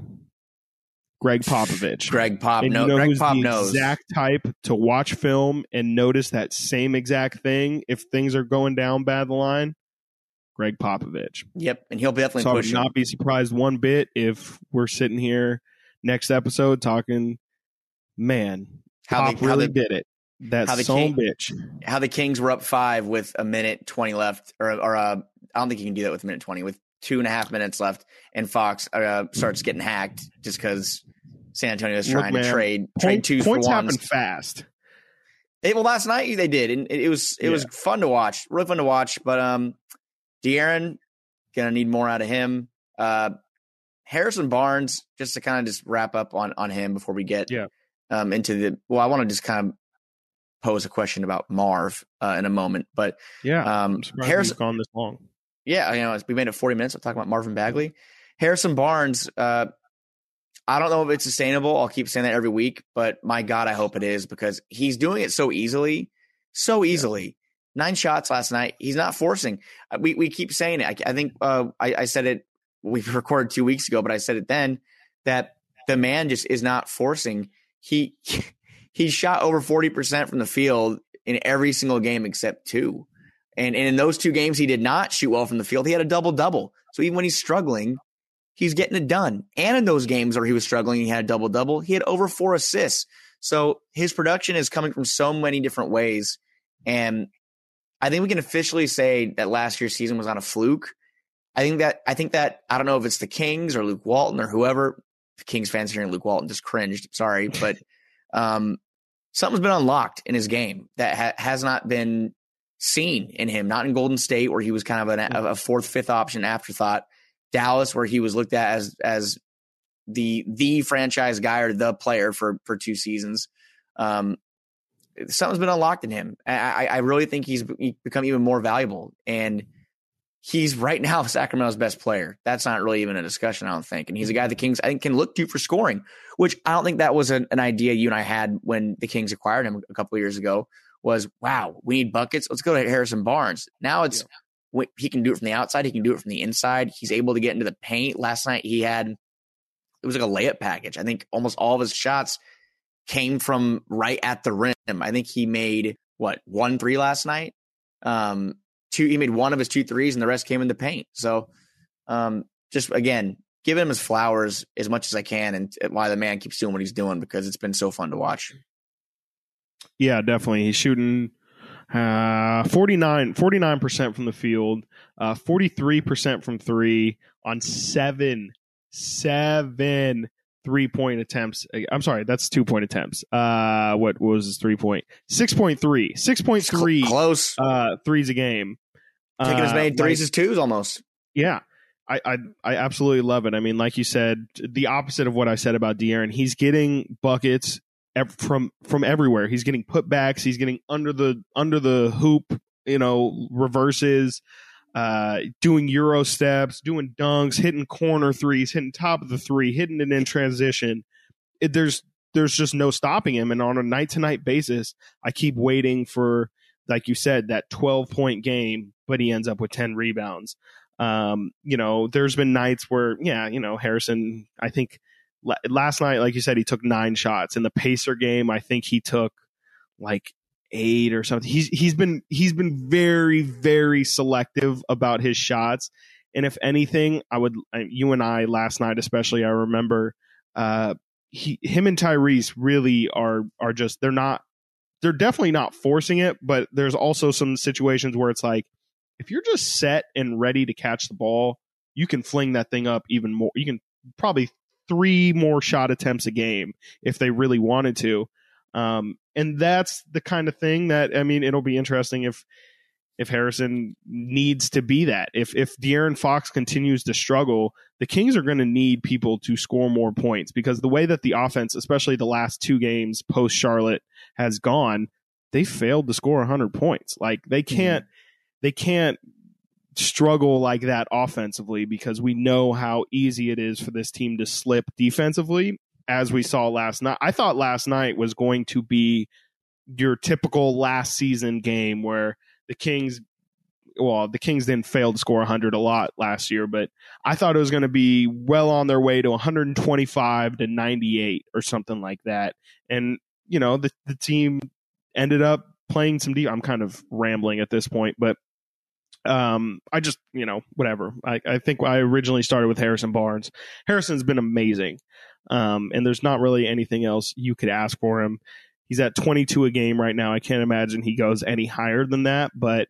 Greg Popovich. Greg Pop, and no, you know Greg who's Pop the knows. Exact type to watch film and notice that same exact thing if things are going down bad the line. Greg Popovich. Yep, and he'll definitely so push. I would not be surprised one bit if we're sitting here next episode talking, man, how Pop they, really how they, did it. That's some bitch. How the Kings were up five with a minute twenty left, or or uh, I don't think you can do that with a minute twenty with two and a half minutes left, and Fox uh, starts getting hacked just because San Antonio is trying Look, to trade Point, trade two points for ones. Happen fast. It, well, last night they did, and it, it was it yeah. was fun to watch, really fun to watch. But um, De'Aaron gonna need more out of him. Uh, Harrison Barnes, just to kind of just wrap up on on him before we get yeah. um, into the. Well, I want to just kind of pose a question about Marv uh, in a moment, but yeah, um, I'm Harrison gone this long. Yeah, you know, we made it forty minutes. I'm talking about Marvin Bagley. Harrison Barnes, uh, I don't know if it's sustainable. I'll keep saying that every week, but my God, I hope it is, because he's doing it so easily, so easily. Yeah. Nine shots last night. He's not forcing. We we keep saying it. I, I think uh, I, I said it, we recorded two weeks ago, but I said it then, that the man just is not forcing. He he shot over forty percent from the field in every single game except two. And, and in those two games, he did not shoot well from the field. He had a double-double. So even when he's struggling, he's getting it done. And in those games where he was struggling, he had a double-double. He had over four assists. So his production is coming from so many different ways. And I think we can officially say that last year's season was on a fluke. I think that, I think that, I don't know if it's the Kings or Luke Walton or whoever. The Kings fans hearing Luke Walton just cringed. Sorry. But um, something's been unlocked in his game that ha- has not been seen in him, not in Golden State where he was kind of an, a fourth, fifth option afterthought, Dallas where he was looked at as as the the franchise guy or the player for for two seasons. Um, something's been unlocked in him. I, I really think he's become even more valuable, and he's right now Sacramento's best player. That's not really even a discussion, I don't think. And he's a guy the Kings I think can look to for scoring, which I don't think that was an, an idea you and I had when the Kings acquired him a couple of years ago. Was, wow, we need buckets. Let's go to Harrison Barnes. Now it's yeah. he can do it from the outside. He can do it from the inside. He's able to get into the paint. Last night he had, it was like a layup package. I think almost all of his shots came from right at the rim. I think he made, what, one three last night? Um, two. He made one of his two threes and the rest came in the paint. So um, just, again, give him his flowers as much as I can, and why the man keeps doing what he's doing, because it's been so fun to watch. Yeah, definitely. He's shooting uh, forty-nine percent from the field, uh, forty-three percent from three on seven, seven three-point attempts. I'm sorry, that's two-point attempts. Uh, what was his three-point? six point three. six point three. Close. Uh, threes a game. Taking as many threes uh, like, as twos almost. Yeah, I, I I absolutely love it. I mean, like you said, the opposite of what I said about De'Aaron. He's getting buckets ev- from from everywhere. He's getting putbacks. He's getting under the under the hoop, you know, reverses, uh, doing Euro steps, doing dunks, hitting corner threes, hitting top of the three, hitting it in transition. It, there's there's just no stopping him. And on a night-to-night basis, I keep waiting for, like you said, that twelve-point game, but he ends up with ten rebounds. Um, you know, there's been nights where, yeah, you know, Harrison, I think l- last night, like you said, he took nine shots. In the Pacer game, I think he took like eight or something. He's he's been he's been very, very selective about his shots. And if anything, I would you and I last night, especially, I remember uh, he him and Tyrese really are are just they're not. They're definitely not forcing it, but there's also some situations where it's like, if you're just set and ready to catch the ball, you can fling that thing up even more. You can probably three more shot attempts a game if they really wanted to. Um, and that's the kind of thing that, I mean, it'll be interesting if if Harrison needs to be that. If, if De'Aaron Fox continues to struggle, the Kings are going to need people to score more points, because the way that the offense, especially the last two games post Charlotte, has gone, they failed to score one hundred points. Like they can't, they can't struggle like that offensively, because we know how easy it is for this team to slip defensively, as we saw last night. I thought last night was going to be your typical last season game where the Kings, well, the Kings didn't fail to score one hundred a lot last year, but I thought it was going to be well on their way to one twenty-five to ninety-eight or something like that. And, you know, the, the team ended up playing some deep. I'm kind of rambling at this point, but um, I just, you know, whatever. I, I think I originally started with Harrison Barnes. Harrison's been amazing, um, and there's not really anything else you could ask for him. He's at twenty-two a game right now. I can't imagine he goes any higher than that. But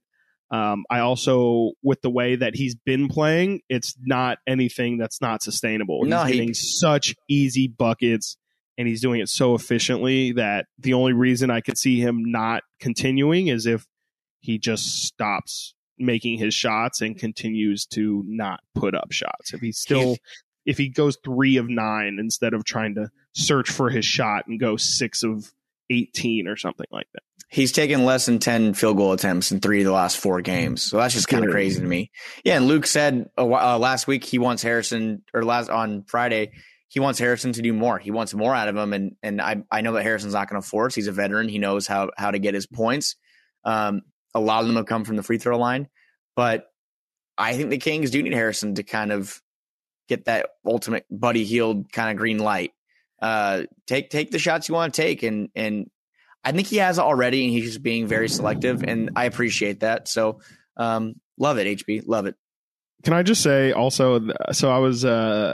um, I also, with the way that he's been playing, it's not anything that's not sustainable. No, he's he- getting such easy buckets, and he's doing it so efficiently that the only reason I could see him not continuing is if he just stops making his shots and continues to not put up shots. If he's still... if he goes three of nine instead of trying to search for his shot and go six of eighteen or something like that. He's taken less than ten field goal attempts in three of the last four games. So that's just kind of crazy to me. Yeah. And Luke said uh, last week, he wants Harrison or last on Friday, he wants Harrison to do more. He wants more out of him. And, and I, I know that Harrison's not going to force. He's a veteran. He knows how, how to get his points. Um, a lot of them have come from the free throw line, but I think the Kings do need Harrison to kind of get that ultimate Buddy Hield kind of green light. Uh, take take the shots you want to take, and and I think he has already, and he's just being very selective, and I appreciate that. So, um, love it, H B, love it. Can I just say also? So I was uh,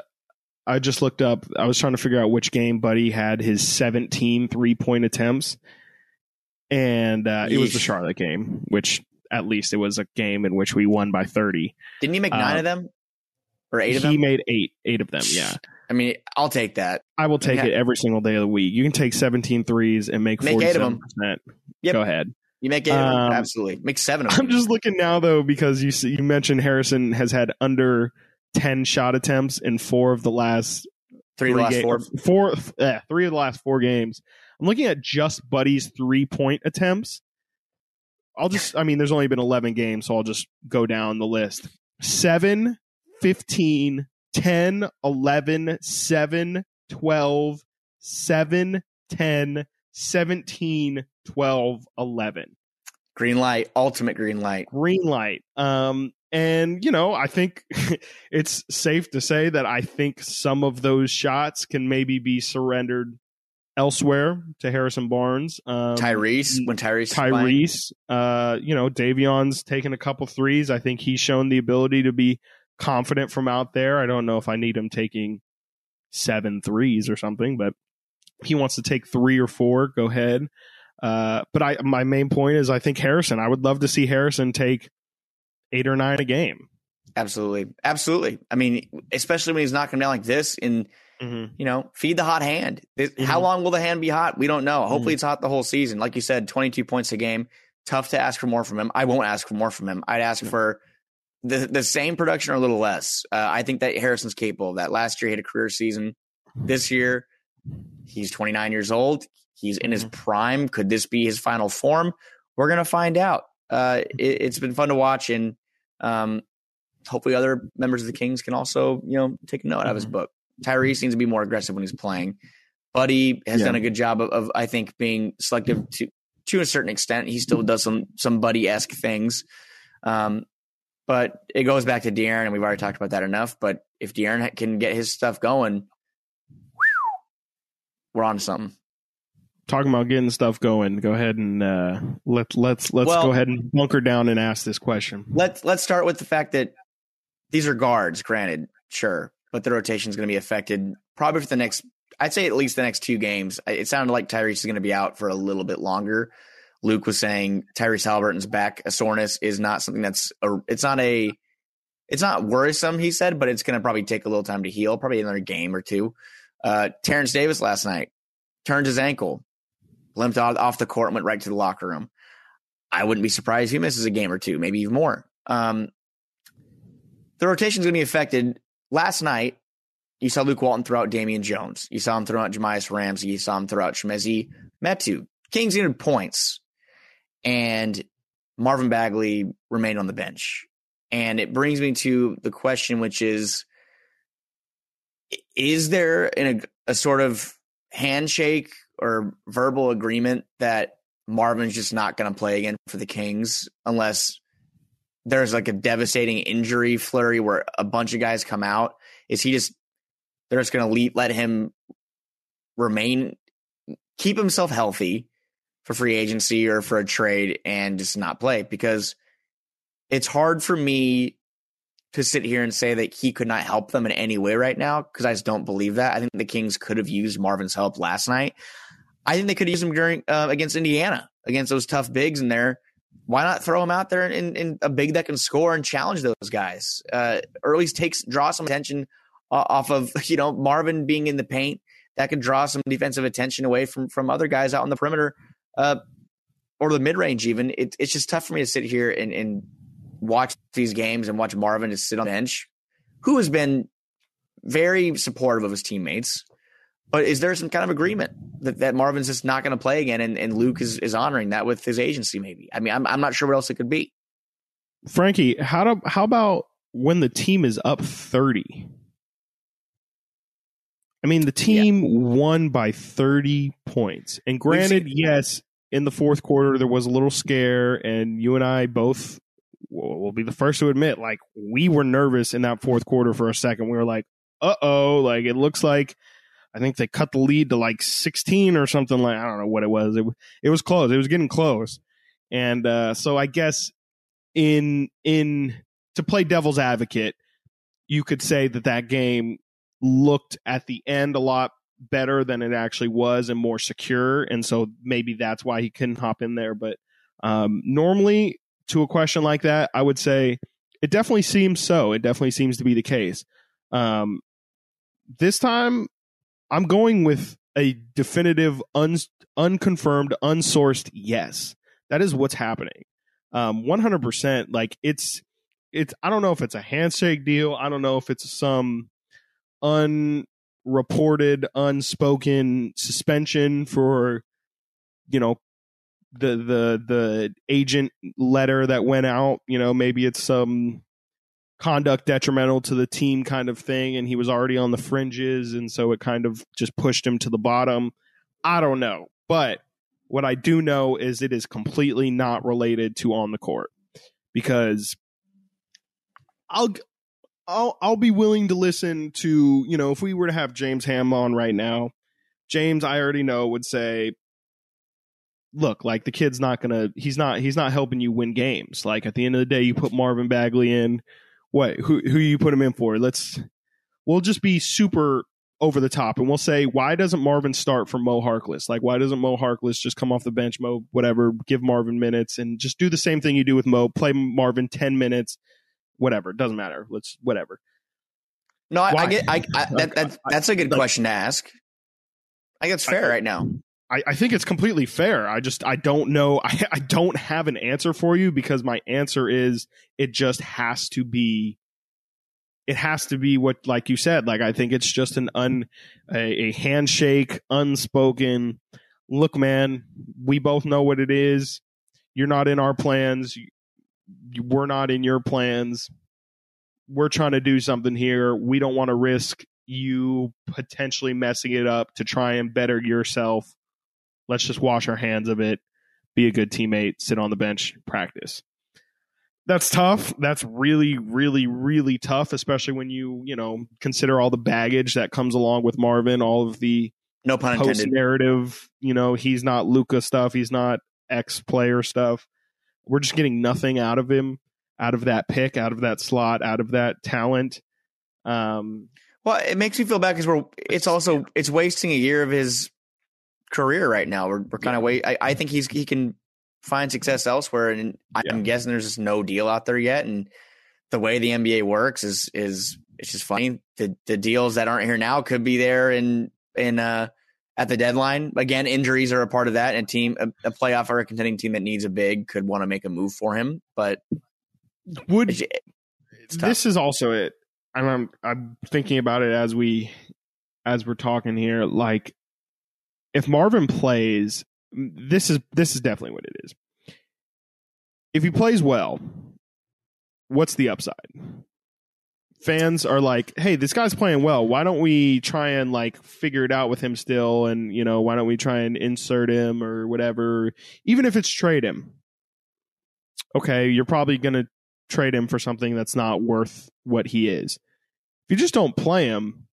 I just looked up. I was trying to figure out which game Buddy had his seventeen three point attempts, and uh, it was the Charlotte game, which at least it was a game in which we won by thirty. Didn't he make nine uh, of them or eight of them? He made eight, eight of them. Yeah. I mean, I'll take that. I will take okay. it every single day of the week. You can take seventeen threes and make, make forty-seven percent. Eight of them. Yep. Go ahead. You make eight um, of them. Absolutely. Make seven of them. I'm just looking now, though, because you see, you mentioned Harrison has had under ten shot attempts in four of the last three, three of the last ga- four. four eh, three of the last four games. I'm looking at just Buddy's three-point attempts. I'll just, I mean, there's only been eleven games, so I'll just go down the list. seven, fifteen ten, eleven, seven, twelve, seven, ten, seventeen, twelve, eleven. Green light, ultimate green light. Green light. Um, and, you know, I think it's safe to say that I think some of those shots can maybe be surrendered elsewhere to Harrison Barnes. Um, Tyrese, when Tyrese Tyrese, uh, you know, Davion's taken a couple threes. I think he's shown the ability to be confident from out there. I don't know if I need him taking seven threes or something, but if he wants to take three or four, go ahead. Uh, but I, my main point is I think Harrison, I would love to see Harrison take eight or nine a game. Absolutely. Absolutely. I mean, especially when he's knocking him down like this and, mm-hmm. you know, feed the hot hand. Mm-hmm. How long will the hand be hot? We don't know. Hopefully mm-hmm. it's hot the whole season. Like you said, twenty-two points a game. Tough to ask for more from him. I won't ask for more from him. I'd ask mm-hmm. for the the same production or a little less. Uh, I think that Harrison's capable of that. Last year he had a career season. This year he's twenty-nine years old. He's in his prime. Could this be his final form? We're going to find out. Uh, it, it's been fun to watch, and um, hopefully other members of the Kings can also, you know, take a note out of his book. Tyrese seems to be more aggressive when he's playing. Buddy has yeah. done a good job of, of, I think, being selective to to a certain extent. He still does some some Buddy-esque things. Um, but it goes back to De'Aaron, and we've already talked about that enough. But if De'Aaron can get his stuff going, we're on to something. Talking about getting stuff going, go ahead and uh, let let's let's well, go ahead and bunker down and ask this question. Let's let's start with the fact that these are guards, granted, sure, but the rotation is going to be affected probably for the next, I'd say at least the next two games. It sounded like Tyrese is going to be out for a little bit longer. Luke was saying Tyrese Haliburton's back, a soreness is not something that's a, it's not a it's not worrisome, he said, but it's going to probably take a little time to heal, probably another game or two. Uh, Terrence Davis last night turned his ankle. Limped off the court and went right to the locker room. I wouldn't be surprised if he misses a game or two, maybe even more. Um, the rotation is going to be affected. Last night, you saw Luke Walton throw out Damian Jones. You saw him throw out Jamias Ramsey. You saw him throw out Chimezie Metu. Kings needed points. And Marvin Bagley remained on the bench. And it brings me to the question, which is, is there in a, a sort of handshake or verbal agreement that Marvin's just not going to play again for the Kings unless there's like a devastating injury flurry where a bunch of guys come out? Is he just, they're just going to let him remain, keep himself healthy for free agency or for a trade and just not play? Because it's hard for me to sit here and say that he could not help them in any way right now, because I just don't believe that. I think the Kings could have used Marvin's help last night. I think they could use him during uh, against Indiana, against those tough bigs in there. Why not throw him out there in, in a big that can score and challenge those guys, uh, or at least takes draw some attention uh, off of you know Marvin being in the paint? That could draw some defensive attention away from from other guys out on the perimeter uh, or the mid range. Even it, it's just tough for me to sit here and and. watch these games and watch Marvin just sit on the bench, who has been very supportive of his teammates. But is there some kind of agreement that, that Marvin's just not going to play again? And, and Luke is, is honoring that with his agency. Maybe. I mean, I'm, I'm not sure what else it could be. Frankie, how do, how about when the team is up thirty? I mean, the team yeah. won by thirty points, and granted, seen- yes, in the fourth quarter, there was a little scare, and you and I both, we'll be the first to admit, like, we were nervous in that fourth quarter for a second. We were like, uh-oh, like, it looks like, I think they cut the lead to like sixteen or something. Like, I don't know what it was. It, it was close. It was getting close. And uh, so I guess in in to play devil's advocate, you could say that that game looked at the end a lot better than it actually was and more secure. And so maybe that's why he couldn't hop in there. But um, normally, to a question like that, I would say it definitely seems so. It definitely seems to be the case. Um, this time, I'm going with a definitive, un- unconfirmed, unsourced yes. That is what's happening. Um, one hundred percent. Like, it's, it's, I don't know if it's a handshake deal. I don't know if it's some unreported, unspoken suspension for, you know, the the the agent letter that went out. You know, maybe it's some conduct detrimental to the team kind of thing, and he was already on the fringes, and so it kind of just pushed him to the bottom. I don't know, but what I do know is it is completely not related to on the court, because I'll I'll I'll be willing to listen to, you know, if we were to have James Ham on right now, James, I already know, would say, look, like, the kid's not gonna, he's not, he's not helping you win games. Like, at the end of the day, you put Marvin Bagley in, what, who, who you put him in for? Let's, we'll just be super over the top, and we'll say, why doesn't Marvin start for Mo Harkless? Like, why doesn't Mo Harkless just come off the bench, Mo, whatever, give Marvin minutes, and just do the same thing you do with Mo, play Marvin ten minutes, whatever, it doesn't matter. Let's, whatever. No, I, I get, I, I that, that, that's a good like, question to ask. I think it's fair I, right now. I, I think it's completely fair. I just, I don't know. I, I don't have an answer for you, because my answer is it just has to be, it has to be what, like you said, like, I think it's just an un, a, a handshake, unspoken, look, man, we both know what it is. You're not in our plans. You, you, we're not in your plans. We're trying to do something here. We don't want to risk you potentially messing it up to try and better yourself. Let's just wash our hands of it, be a good teammate, sit on the bench, practice. That's tough. That's really, really, really tough, especially when you, you know, consider all the baggage that comes along with Marvin, all of the no pun intended post-narrative, you know, he's not Luka stuff, he's not ex-player stuff. We're just getting nothing out of him, out of that pick, out of that slot, out of that talent. Um, well, it makes me feel bad because we're, it's also, it's wasting a year of his career right now. We're, we're kind of yeah. wait. I, I think he's he can find success elsewhere, and I'm yeah. guessing there's just no deal out there yet. And the way the N B A works is is it's just funny. The the deals that aren't here now could be there in in uh at the deadline. Again, injuries are a part of that, and team a, a playoff or a contending team that needs a big could want to make a move for him. But would it's, it's this is also it. I'm, I'm I'm thinking about it as we as we're talking here, like. If Marvin plays, this is this is definitely what it is. If he plays well, what's the upside? Fans are like, hey, this guy's playing well. Why don't we try and like figure it out with him still? And, you know, why don't we try and insert him or whatever? Even if it's trade him. Okay, you're probably going to trade him for something that's not worth what he is. If you just don't play him,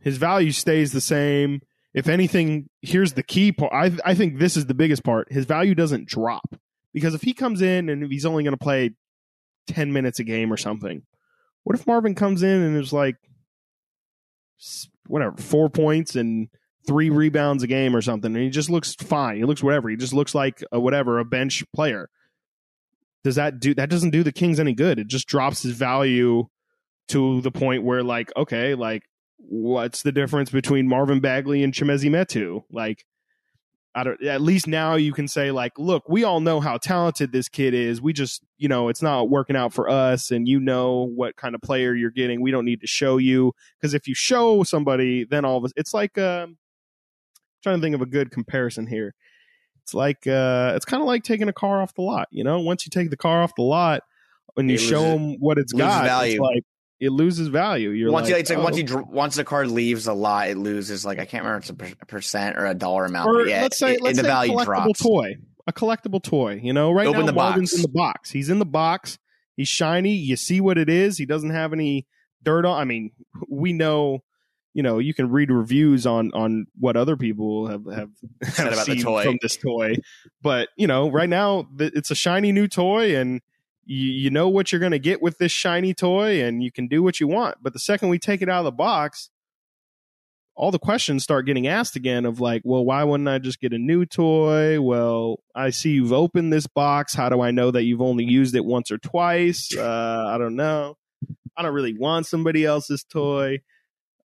his value stays the same. If anything, here's the key part. I, I think this is the biggest part. His value doesn't drop, because if he comes in and he's only going to play ten minutes a game or something, what if Marvin comes in and there's like whatever, four points and three rebounds a game or something, and he just looks fine. He looks whatever. He just looks like a whatever, a bench player. Does that do that? Doesn't do the Kings any good. It just drops his value to the point where like, okay, like. What's the difference between Marvin Bagley and Chimezie Metu? Like, I don't. At least now you can say, like, look, we all know how talented this kid is. We just, you know, it's not working out for us, and you know what kind of player you're getting. We don't need to show you, because if you show somebody, then all of us. It's like um, I'm trying to think of a good comparison here. It's like uh, it's kind of like taking a car off the lot. You know, once you take the car off the lot and you it show loses, them what it's got, value. It's like. It loses value. You're once like, you, it's like oh. once you once the car leaves a lot, it loses like I can't remember if it's a percent or a dollar amount. Or yeah, let's say it, let's it, say the value a collectible drops. Toy, a collectible toy. You know, right Open now the Marvin's box. in the box. He's in the box. He's shiny. You see what it is. He doesn't have any dirt on. I mean, we know. You know, you can read reviews on on what other people have have, have about seen the toy. From this toy, but you know, right now it's a shiny new toy and. You know what you're going to get with this shiny toy, and you can do what you want. But the second we take it out of the box, all the questions start getting asked again of like, well, why wouldn't I just get a new toy? Well, I see you've opened this box. How do I know that you've only used it once or twice? Uh, I don't know. I don't really want somebody else's toy.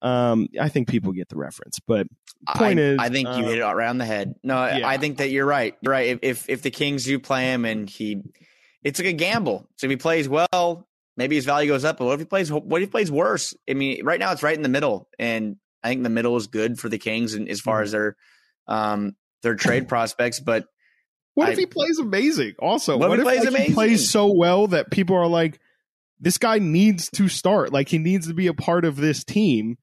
Um, I think people get the reference, but point I, is, I think uh, you hit it right on the head. No, yeah. I think that you're right. You're right. If, if, if the Kings do play him and he, it's like a gamble. So if he plays well, maybe his value goes up. But what if he plays? What if he plays worse? I mean, right now it's right in the middle, and I think the middle is good for the Kings, and as far as their um, their trade prospects. But what I, if he plays amazing? Also, what, what if, if plays like, amazing? He plays so well that people are like, this guy needs to start. Like he needs to be a part of this team.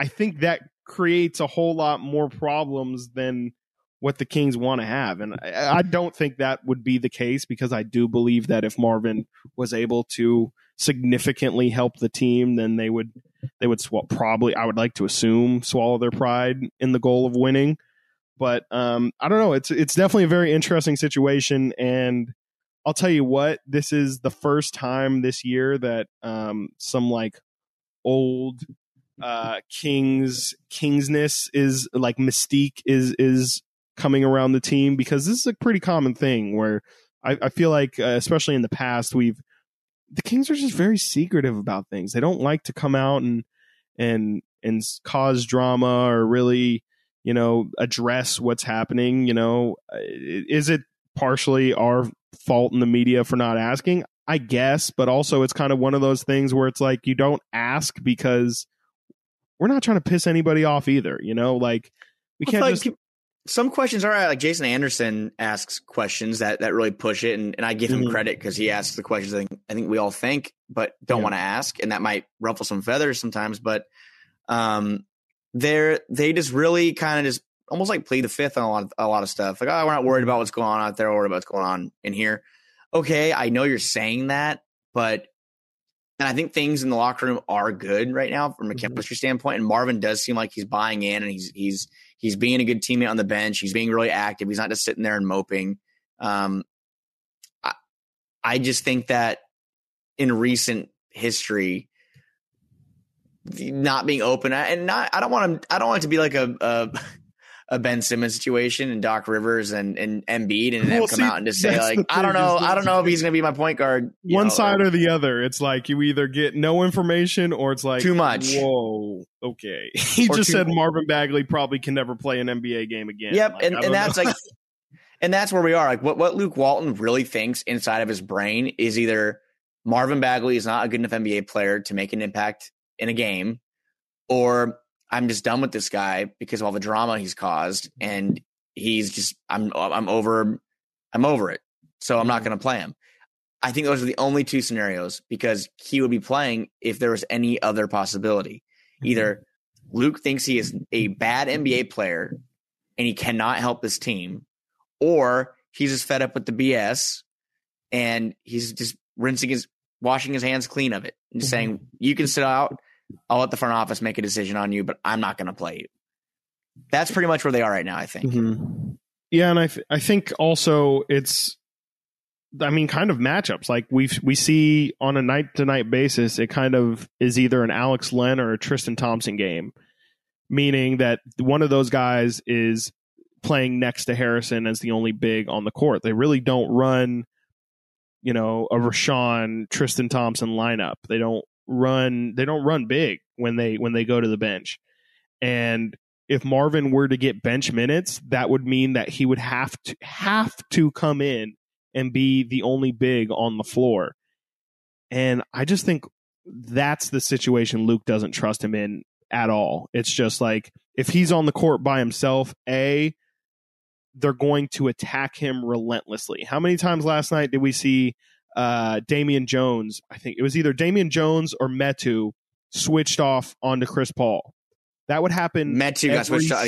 I think that creates a whole lot more problems than. What the Kings want to have. And I, I don't think that would be the case, because I do believe that if Marvin was able to significantly help the team, then they would, they would swap, probably, I would like to assume, swallow their pride in the goal of winning. But um, I don't know. It's, it's definitely a very interesting situation. And I'll tell you what, this is the first time this year that um, some like old uh, Kings Kingsness is like mystique is, is, coming around the team, because this is a pretty common thing where I, I feel like, uh, especially in the past, we've the Kings are just very secretive about things. They don't like to come out and and and cause drama or really, you know, address what's happening. You know, is it partially our fault in the media for not asking? I guess. But also it's kind of one of those things where it's like you don't ask because we're not trying to piss anybody off either. You know, like we can't like, just. Some questions are like Jason Anderson asks questions that, that really push it. And, and I give him mm-hmm. credit because he asks the questions I think, I think we all think, but don't yeah. want to ask. And that might ruffle some feathers sometimes. But um, they're, they just really kind of just almost like plead the fifth on a lot of, a lot of stuff. Like, oh, we're not worried about what's going on out there. We're worried about what's going on in here. Okay, I know you're saying that, but and I think things in the locker room are good right now from a chemistry standpoint. And Marvin does seem like he's buying in, and he's he's he's being a good teammate on the bench. He's being really active. He's not just sitting there and moping. Um, I I just think that in recent history, not being open and not I don't want to I don't want it to be like a. a a Ben Simmons situation and Doc Rivers and, and Embiid and well, come see, out and just say like, I don't know. I don't know if he's going to be my point guard. One know, side or, or the other. It's like you either get no information or it's like too much. Whoa. Okay. He or just said much. Marvin Bagley probably can never play an N B A game again. Yep. Like, and and that's like, and that's where we are. Like what, what Luke Walton really thinks inside of his brain is either Marvin Bagley is not a good enough N B A player to make an impact in a game, or I'm just done with this guy because of all the drama he's caused, and he's just I'm I'm over I'm over it. So I'm not going to play him. I think those are the only two scenarios, because he would be playing if there was any other possibility. Either Luke thinks he is a bad N B A player and he cannot help this team, or he's just fed up with the B S and he's just rinsing his washing his hands clean of it and just saying, you can sit out. I'll let the front office make a decision on you, but I'm not going to play you. That's pretty much where they are right now, I think. Mm-hmm. Yeah, and I, th- I think also it's, I mean, kind of matchups. Like we we see on a night-to-night basis, it kind of is either an Alex Len or a Tristan Thompson game, meaning that one of those guys is playing next to Harrison as the only big on the court. They really don't run, you know, a Rashawn, Tristan Thompson lineup. They don't run they don't run big when they when they go to the bench. And if Marvin were to get bench minutes, that would mean that he would have to have to come in and be the only big on the floor. And I just think that's the situation Luke doesn't trust him in at all. It's just like if he's on the court by himself, A, they're going to attack him relentlessly. How many times last night did we see Uh, Damian Jones, I think it was either Damian Jones or Metu switched off onto Chris Paul? That would happen. Metu every, got switched off.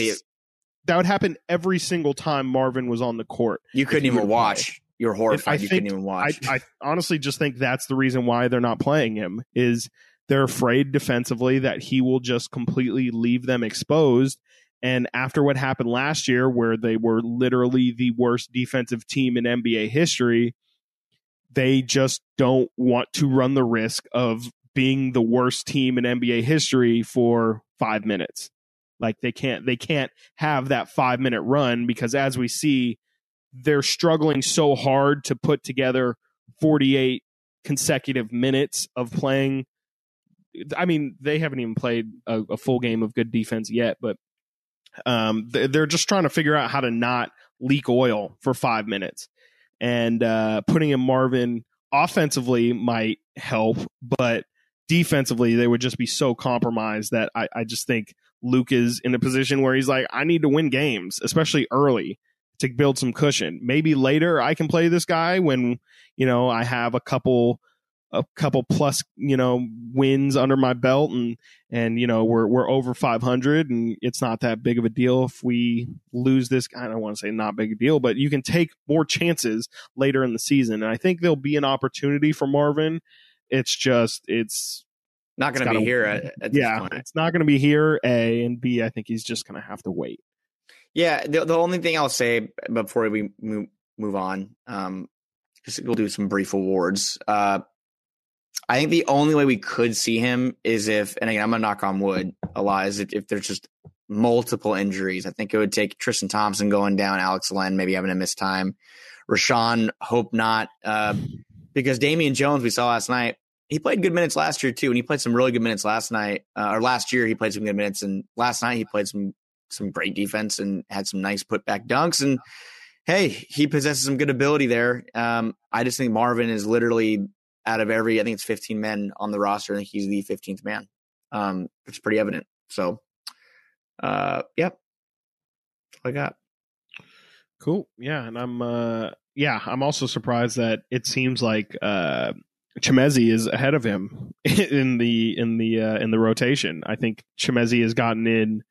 That would happen every single time Marvin was on the court. You couldn't even watch. You were horrified. You couldn't even watch. I, I honestly just think that's the reason why they're not playing him, is they're afraid defensively that he will just completely leave them exposed. And after what happened last year, where they were literally the worst defensive team in N B A history, they just don't want to run the risk of being the worst team in N B A history for five minutes. Like they can't, they can't have that five minute run, because as we see, they're struggling so hard to put together forty-eight consecutive minutes of playing. I mean, they haven't even played a, a full game of good defense yet, but um, they're just trying to figure out how to not leak oil for five minutes. And uh, putting in Marvin offensively might help, but defensively, they would just be so compromised that I, I just think Luke is in a position where he's like, I need to win games, especially early, to build some cushion. Maybe later I can play this guy when, you know, I have a couple a couple plus, you know, wins under my belt, and and you know we're we're over five hundred, and it's not that big of a deal if we lose this. I don't want to say not big a deal, but you can take more chances later in the season, and I think there'll be an opportunity for Marvin. It's just it's not going to be here at, at this yeah, point. It's not going to be here. A and B, I think he's just going to have to wait. Yeah, the the only thing I'll say before we move move on, um, just we'll do some brief awards. Uh, I think the only way we could see him is if, and again, I'm going to knock on wood a lot, is if, if there's just multiple injuries. I think it would take Tristan Thompson going down, Alex Len maybe having a missed time, Rashawn, hope not, uh, because Damian Jones, we saw last night, he played good minutes last year too, and he played some really good minutes last night, uh, or last year he played some good minutes, and last night he played some some great defense and had some nice putback dunks. And hey, he possesses some good ability there. Um, I just think Marvin is literally out of every, I think it's fifteen men on the roster, I think he's the fifteenth man. Um, it's pretty evident. So, uh, yeah, I got. Cool. Yeah. And I'm, uh, yeah, I'm also surprised that it seems like, uh, Chimezie is ahead of him in the in the uh, in the rotation. I think Chimezie has gotten in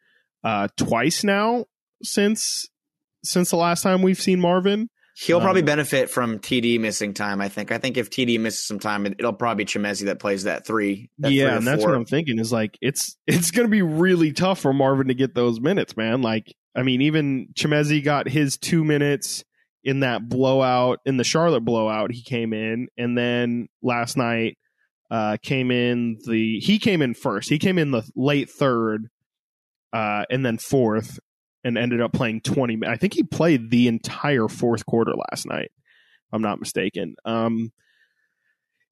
uh, twice now since since the last time we've seen Marvin. He'll um, probably benefit from T D missing time. I think. I think if T D misses some time, it, it'll probably be Chimezie that plays that three. That yeah, three and that's four. What I'm thinking is like it's it's going to be really tough for Marvin to get those minutes, man. Like I mean, even Chimezie got his two minutes. In that blowout, in the Charlotte blowout, he came in, and then last night uh, came in the he came in first. He came in the late third, uh, and then fourth, and ended up playing twenty. I think he played the entire fourth quarter last night, if I'm not mistaken. Um,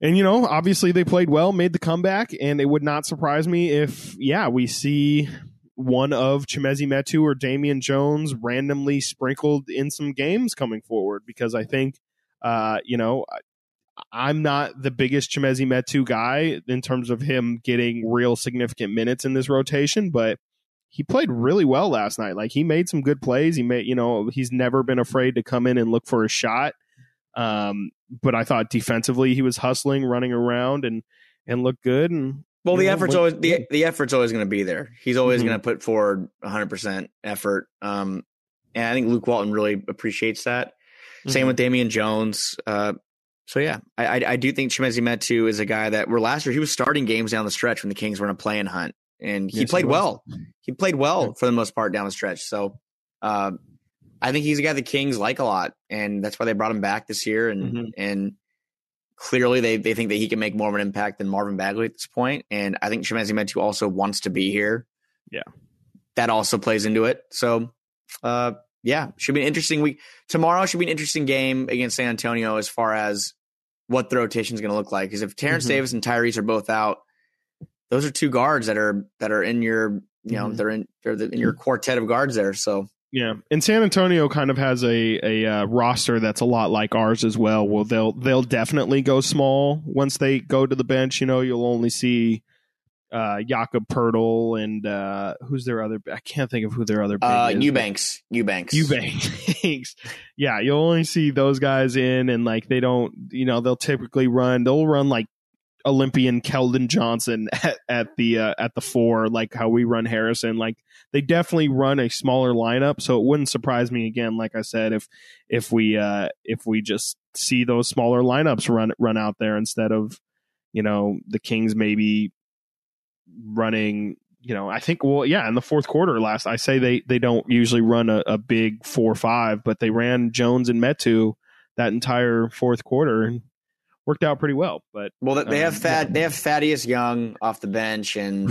and you know, obviously they played well, made the comeback, and it would not surprise me if yeah we see. One of Chimezie Metu or Damian Jones randomly sprinkled in some games coming forward, because I think, uh, you know, I'm not the biggest Chimezie Metu guy in terms of him getting real significant minutes in this rotation, but he played really well last night. Like he made some good plays. He made, you know, he's never been afraid to come in and look for a shot. Um, but I thought defensively he was hustling, running around, and and looked good. And Well, the effort's always the the effort's always going to be there. He's always mm-hmm. going to put forward one hundred percent effort, um, and I think Luke Walton really appreciates that. Mm-hmm. Same with Damian Jones. Uh, so yeah, I, I I do think Chimezie Metu is a guy that where last year he was starting games down the stretch when the Kings were in a play-in hunt, and he yes, played he well. He played well yeah. for the most part down the stretch. So uh, I think he's a guy the Kings like a lot, and that's why they brought him back this year. And mm-hmm. and Clearly, they, they think that he can make more of an impact than Marvin Bagley at this point. And I think Chimezie Metu also wants to be here. Yeah. That also plays into it. So, uh, yeah, should be an interesting week. Tomorrow should be an interesting game against San Antonio as far as what the rotation is going to look like. Because if Terrence mm-hmm. Davis and Tyrese are both out, those are two guards that are that are in your, you know, mm-hmm. they're in they're in your quartet of guards there. So. Yeah, and San Antonio kind of has a a uh, roster that's a lot like ours as well. Well, they'll they'll definitely go small once they go to the bench. You know, you'll only see uh, Jakob Pertl and uh, who's their other? I can't think of who their other. Uh, is, Eubanks, Eubanks, Eubanks. Yeah, you'll only see those guys in, and like they don't. You know, they'll typically run. They'll run like Olympian Keldon Johnson at, at the uh, at the four, like how we run Harrison, like. They definitely run a smaller lineup, so it wouldn't surprise me again. Like I said, if if we uh, if we just see those smaller lineups run run out there instead of, you know, the Kings maybe running, you know, I think well yeah in the fourth quarter last I say they they don't usually run a, a big four or five, but they ran Jones and Metu that entire fourth quarter and worked out pretty well. But well they have um, Thad yeah. they have Thaddeus Young off the bench and.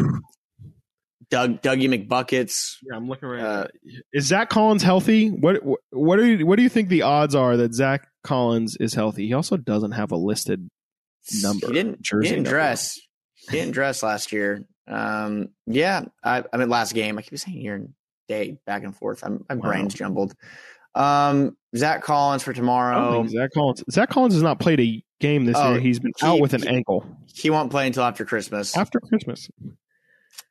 Doug, Dougie McBuckets. Yeah, I'm looking around. Uh, is Zach Collins healthy? What what are you, what do you think the odds are that Zach Collins is healthy? He also doesn't have a listed number. He didn't, jersey he didn't number. dress. He didn't dress last year. Um, yeah, I, I mean last game. I keep saying year and day back and forth. I'm, my wow. brain's jumbled. Um, Zach Collins for tomorrow. Zach Collins. Zach Collins has not played a game this oh, year. He's been he, out with an he, ankle. He won't play until after Christmas. After Christmas.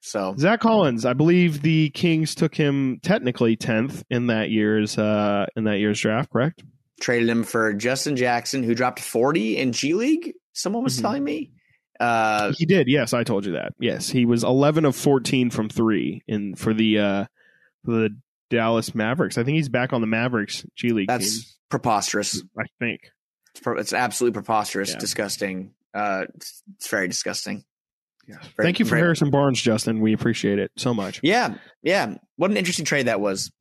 So Zach Collins, I believe the Kings took him technically tenth in that year's uh, in that year's draft, correct? Traded him for Justin Jackson, who dropped forty in G League. Someone was mm-hmm. telling me uh, he did. Yes, I told you that. Yes, he was eleven of fourteen from three in for the uh, for the Dallas Mavericks. I think he's back on the Mavericks G League. That's team. preposterous. I think it's, pro- it's absolutely preposterous. Yeah. Disgusting. Uh, it's, it's very disgusting. Yeah, very, Thank you for very, Harrison Barnes, Justin. We appreciate it so much. Yeah, yeah. What an interesting trade that was.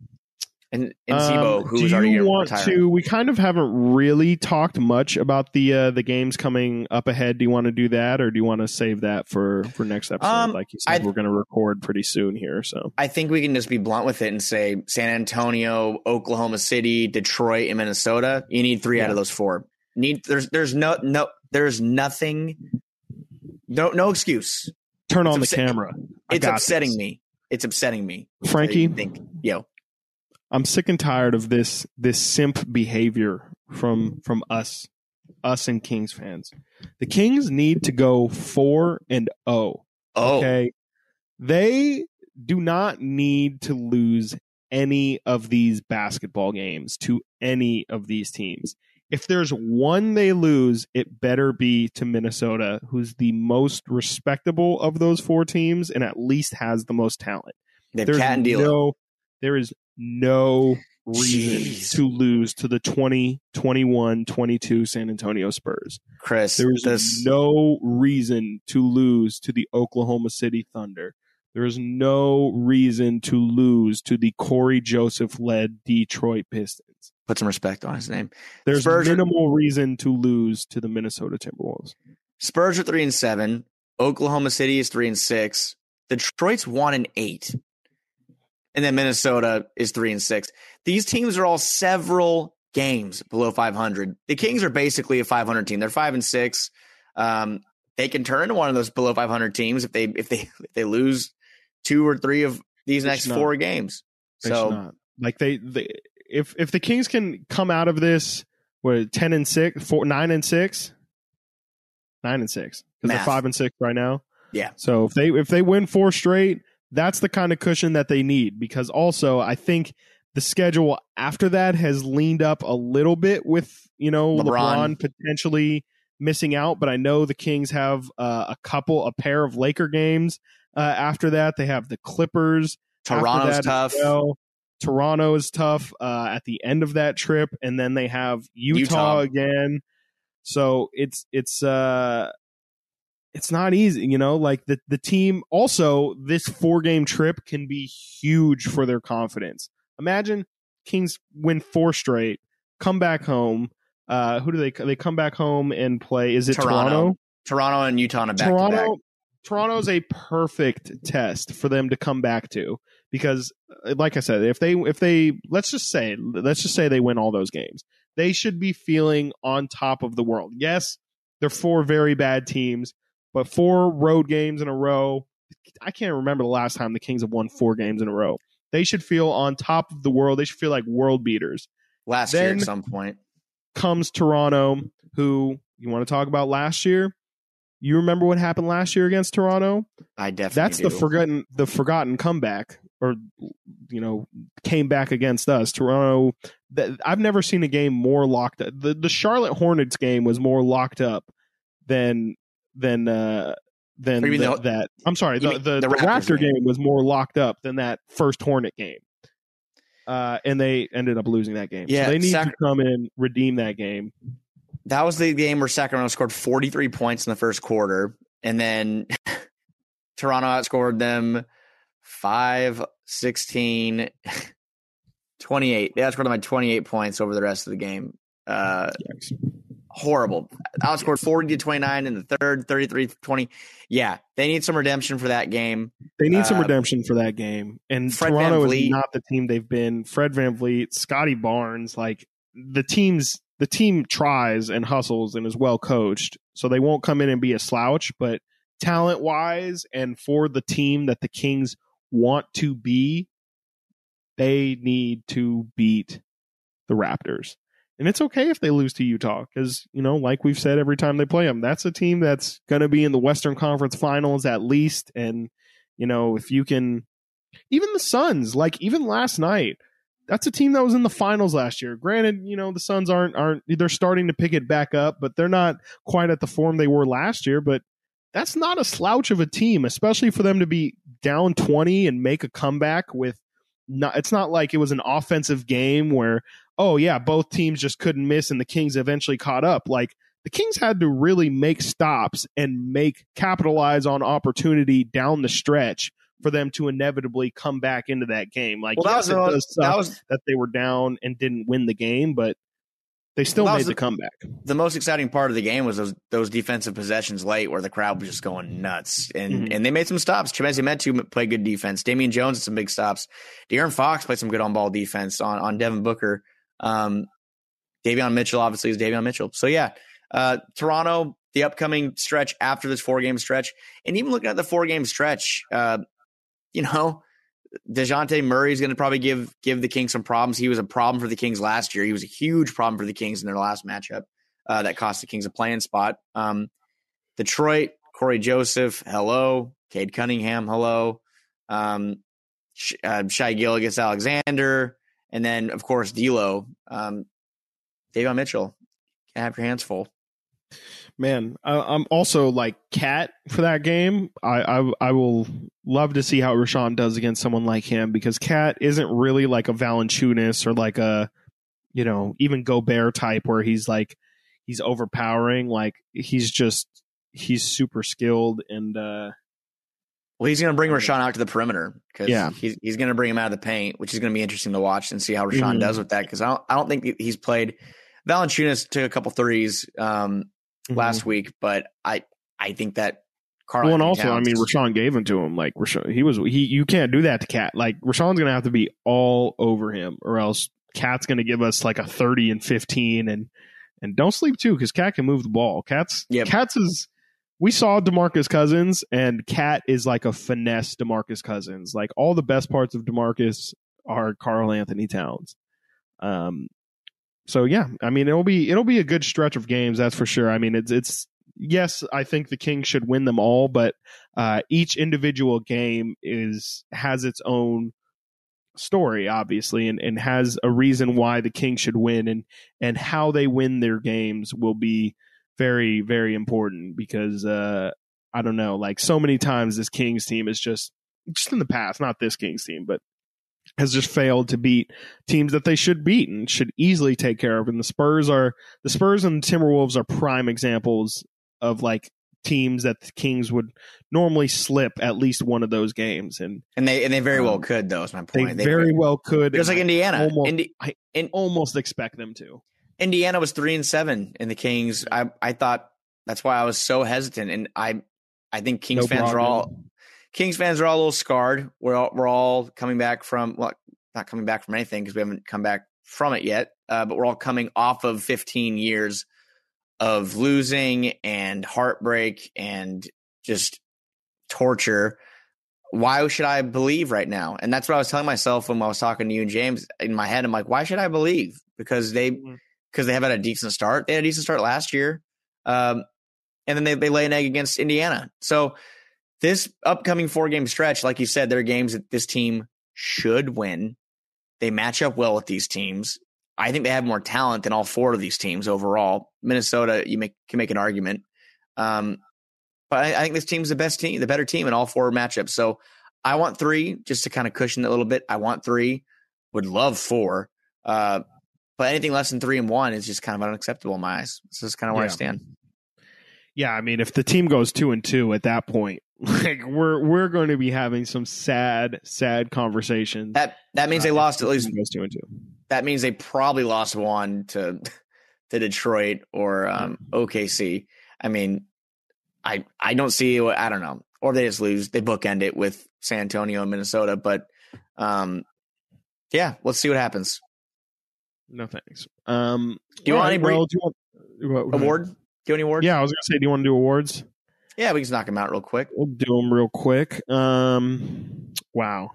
And and Zebo, um, who was already want retiring. to? We kind of haven't really talked much about the uh, the games coming up ahead. Do you want to do that, or do you want to save that for, for next episode? Um, like you said, I, we're going to record pretty soon here, so I think we can just be blunt with it and say San Antonio, Oklahoma City, Detroit, and Minnesota. You need three yeah. out of those four. Need there's there's no no there's nothing. No, no excuse. Turn on it's the upset- camera. I it's upsetting this. me. it's upsetting me. Frankie, think, yo, I'm sick and tired of this this simp behavior from from us, us and Kings fans. The Kings need to go four and oh. Oh, okay, they do not need to lose any of these basketball games to any of these teams. If there's one they lose, it better be to Minnesota, who's the most respectable of those four teams and at least has the most talent. They've there's cat and dealer. No, there is no reason Jeez. to lose to the twenty, twenty-one, twenty-two San Antonio Spurs. Chris, there is this... no reason to lose to the Oklahoma City Thunder. There is no reason to lose to the Corey Joseph-led Detroit Pistons. Put some respect on his name. There's Spurs minimal are, reason to lose to the Minnesota Timberwolves. Spurs are three and seven. Oklahoma City is three and six. Detroit's one and eight. And then Minnesota is three and six. These teams are all several games below five hundred. The Kings are basically a five hundred team. They're five and six. Um, they can turn into one of those below five hundred teams if they if they if they lose two or three of these they next four games. They so not. like they they. If if the Kings can come out of this, what ten and six, four, nine and six, nine and six, because they're five and six right now. Yeah. So if they if they win four straight, that's the kind of cushion that they need. Because also, I think the schedule after that has leaned up a little bit with you know LeBron, LeBron potentially missing out. But I know the Kings have uh, a couple, a pair of Laker games uh, after that. They have the Clippers. Toronto's tough. Toronto is tough uh, at the end of that trip, and then they have Utah, Utah. again. So it's it's uh, it's not easy, you know. Like the the team, also this four game trip can be huge for their confidence. Imagine Kings win four straight, come back home. Uh, who do they they come back home and play? Is it Toronto? Toronto, Toronto and Utah back Toronto, to back. Toronto's a perfect test for them to come back to. Because, like I said, if they if they let's just say let's just say they win all those games, they should be feeling on top of the world. Yes, they're four very bad teams, but four road games in a row. I can't remember the last time the Kings have won four games in a row. They should feel on top of the world. They should feel like world beaters. Last then year at some point comes Toronto, who you want to talk about last year. You remember what happened last year against Toronto? I definitely That's do. the forgotten the forgotten comeback, or you know, came back against us. Toronto, that I've never seen a game more locked up. The the Charlotte Hornets game was more locked up than than uh, than the, the, that. I'm sorry, the, the, the, the Raptor game. game was more locked up than that first Hornet game. Uh, and they ended up losing that game. Yeah, so they need Sac- to come in, redeem that game. That was the game where Sacramento scored forty-three points in the first quarter, and then Toronto outscored them five, sixteen, twenty-eight. They outscored them by twenty-eight points over the rest of the game. Uh, horrible. Outscored forty to twenty-nine in the third, thirty-three to twenty. Yeah, they need some redemption for that game. They need uh, some redemption for that game. And Fred Toronto is not the team they've been. Fred VanVleet, Scotty Barnes, like the team's The team tries and hustles and is well coached, so they won't come in and be a slouch. But talent-wise and for the team that the Kings want to be, they need to beat the Raptors. And it's okay if they lose to Utah because, you know, like we've said every time they play them, that's a team that's going to be in the Western Conference Finals at least. And, you know, if you can – even the Suns, like even last night – that's a team that was in the finals last year. Granted, you know, the Suns aren't, aren't they're starting to pick it back up, but they're not quite at the form they were last year. But that's not a slouch of a team, especially for them to be down twenty and make a comeback with not, it's not like it was an offensive game where, oh yeah, both teams just couldn't miss and the Kings eventually caught up. Like the Kings had to really make stops and make capitalize on opportunity down the stretch for them to inevitably come back into that game. Like, well, yes, that, was, it does that, was, that they were down and didn't win the game, but they still well, made the, the comeback. The most exciting part of the game was those, those defensive possessions late where the crowd was just going nuts. And mm-hmm. and they made some stops. Chimezie Metu played good defense. Damian Jones had some big stops. De'Aaron Fox played some good on-ball defense on, on Devin Booker. Um, Davion Mitchell, obviously, is Davion Mitchell. So, yeah, uh, Toronto, the upcoming stretch after this four-game stretch, and even looking at the four-game stretch, uh, you know, DeJounte Murray is going to probably give give the Kings some problems. He was a problem for the Kings last year. He was a huge problem for the Kings in their last matchup uh, that cost the Kings a play-in spot. Um, Detroit, Corey Joseph, hello. Cade Cunningham, hello. Um, uh, Shai Gilgeous-Alexander. And then, of course, D'Lo. Um, Davion Mitchell, can't have your hands full. Man, I, I'm also like Cat for that game. I, I I will love to see how Rashawn does against someone like him, because Cat isn't really like a Valanchunas or like a, you know, even Gobert type where he's like he's overpowering. Like he's just he's super skilled and. Uh, well, he's going to bring Rashawn out to the perimeter because yeah. he's he's going to bring him out of the paint, which is going to be interesting to watch and see how Rashawn mm-hmm. does with that, because I don't I don't think he's played. Valanchunas took a couple threes. Um, last mm-hmm. week, but I I think that Carl well, and also Towns, I mean Rashawn gave him to him, like Rashawn, he was he you can't do that to Cat. Like Rashawn's gonna have to be all over him, or else Cat's gonna give us like a thirty and fifteen, and and don't sleep too, because Cat can move the ball. Cat's yep. Cat's is we saw DeMarcus Cousins, and Cat is like a finesse DeMarcus Cousins. Like all the best parts of DeMarcus are Carl Anthony Towns. Um So, yeah, I mean, it'll be it'll be a good stretch of games. That's for sure. I mean, it's it's yes, I think the Kings should win them all. But uh, each individual game is has its own story, obviously, and, and has a reason why the Kings should win. And and how they win their games will be very, very important, because uh, I don't know, like so many times this Kings team is just just in the past, not this Kings team, but. Has just failed to beat teams that they should beat and should easily take care of. And the Spurs are the Spurs and the Timberwolves are prime examples of like teams that the Kings would normally slip at least one of those games. And and they and they very um, well could, though, is my point. They, they very could. well could. Just like Indiana. I almost, Indi- I almost expect them to. Indiana was three and seven in the Kings. I, I thought that's why I was so hesitant. And I I think Kings no fans problem. are all Kings fans are all a little scarred. We're all, we're all coming back from, well, not coming back from anything because we haven't come back from it yet, uh, but we're all coming off of fifteen years of losing and heartbreak and just torture. Why should I believe right now? And that's what I was telling myself when I was talking to you and James in my head. I'm like, why should I believe? Because they, because they have had a decent start. They had a decent start last year. Um, and then they, they lay an egg against Indiana. So, this upcoming four-game stretch, like you said, there are games that this team should win. They match up well with these teams. I think they have more talent than all four of these teams overall. Minnesota, you make, can make an argument. Um, but I, I think this team's the best team, the better team in all four matchups. So I want three, just to kind of cushion it a little bit. I want three, would love four. Uh, but anything less than three and one is just kind of unacceptable in my eyes. This is kind of where yeah. I stand. Yeah, I mean, if the team goes two and two at that point, like we're we're going to be having some sad, sad conversations. That that means uh, they lost at least two and two. That means they probably lost one to to Detroit or um, O K C. I mean, I I don't see. I don't know. Or they just lose. They bookend it with San Antonio and Minnesota. But um, yeah, let's see what happens. No thanks. Um, do you well, want any well, do you want, well, award? Do you want any awards? Yeah, I was gonna say, do you want to do awards? Yeah, we can just knock them out real quick. We'll do them real quick. Um, wow.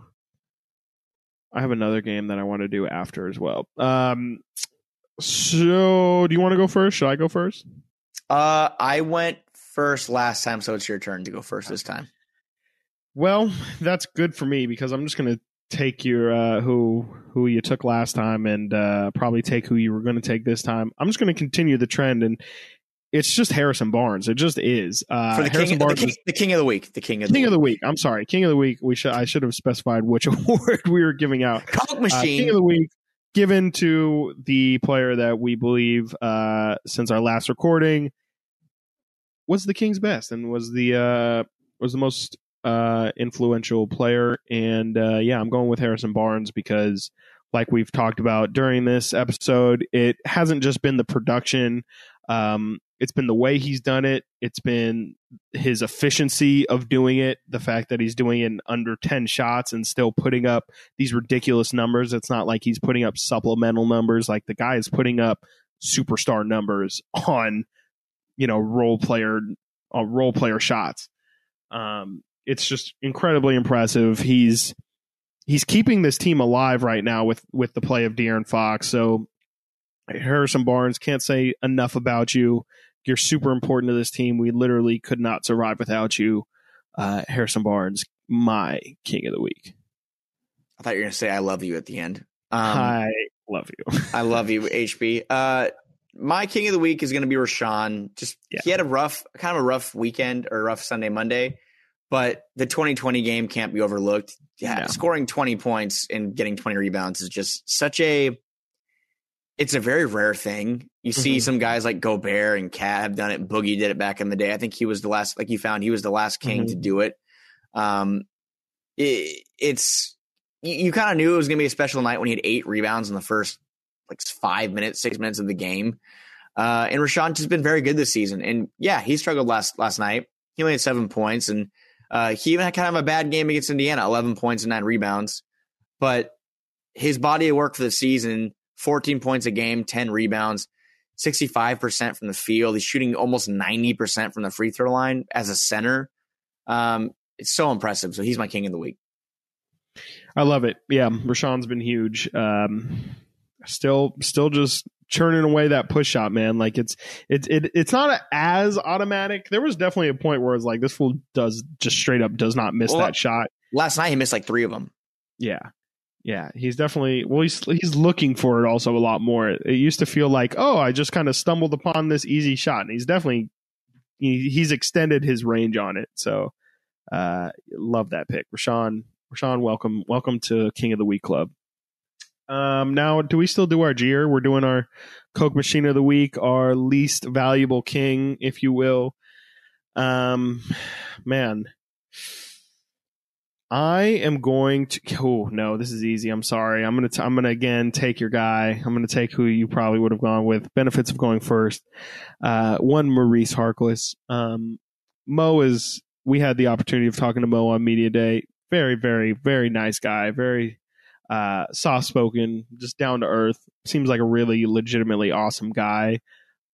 I have another game that I want to do after as well. Um, so do you want to go first? Should I go first? Uh, I went first last time, so it's your turn to go first this time. Well, that's good for me because I'm just going to take your uh, who who you took last time and uh, probably take who you were going to take this time. I'm just going to continue the trend, and it's just Harrison Barnes. It just is. Uh, For the, Harrison king, Barnes the, king, the king of the week. The king of the king week. of the week. I'm sorry. King of the week. We should. I should have specified which award we were giving out. Coke machine. Uh, king of the week given to the player that we believe uh, since our last recording was the King's best and was the uh, was the most uh, influential player. And uh, yeah, I'm going with Harrison Barnes because, like we've talked about during this episode, it hasn't just been the production. Um, It's been the way he's done it. It's been his efficiency of doing it. The fact that he's doing it in under ten shots and still putting up these ridiculous numbers. It's not like he's putting up supplemental numbers. Like the guy is putting up superstar numbers on, you know, role player on role player shots. Um, it's just incredibly impressive. He's he's keeping this team alive right now with with the play of De'Aaron Fox. So Harrison Barnes, can't say enough about you. You're super important to this team. We literally could not survive without you. Uh, Harrison Barnes, my king of the week. I thought you were going to say I love you at the end. Um, I love you. I love you, H B. Uh, my king of the week is going to be Rashawn. Just yeah. He had a rough, kind of a rough weekend or rough Sunday, Monday. But the twenty twenty game can't be overlooked. Yeah, no. Scoring twenty points and getting twenty rebounds is just such a – it's a very rare thing. You mm-hmm. see some guys like Gobert and Cat have done it. Boogie did it back in the day. I think he was the last – like you found, he was the last king mm-hmm. to do it. Um, it it's – you kind of knew it was going to be a special night when he had eight rebounds in the first like five minutes, six minutes of the game. Uh, and Rashawn has been very good this season. And, yeah, he struggled last last night. He only had seven points and – Uh, he even had kind of a bad game against Indiana, eleven points and nine rebounds. But his body of work for the season, fourteen points a game, ten rebounds, sixty-five percent from the field. He's shooting almost ninety percent from the free throw line as a center. Um, it's so impressive. So he's my king of the week. I love it. Yeah, Rashawn's been huge. Um, still, still just... churning away that push shot, man. Like it's it's it, it's not as automatic. There was definitely a point where it's like this fool does just straight up does not miss well, that shot. Last night he missed like three of them. Yeah, yeah. He's definitely well. He's he's looking for it also a lot more. It, it used to feel like, oh, I just kind of stumbled upon this easy shot, and he's definitely he, he's extended his range on it. So uh, love that pick, Rashawn. Rashawn, welcome welcome to King of the Week Club. Um, now, do we still do our G E R? We're doing our Coke Machine of the Week, our least valuable king, if you will. Um, man, I am going to. Oh no, this is easy. I'm sorry. I'm gonna. T- I'm gonna again take your guy. I'm gonna take who you probably would have gone with. Benefits of going first. Uh, one, Maurice Harkless. Um, Mo is. We had the opportunity of talking to Mo on Media Day. Very, very, very nice guy. Very. Uh, soft-spoken, just down to earth, seems like a really legitimately awesome guy.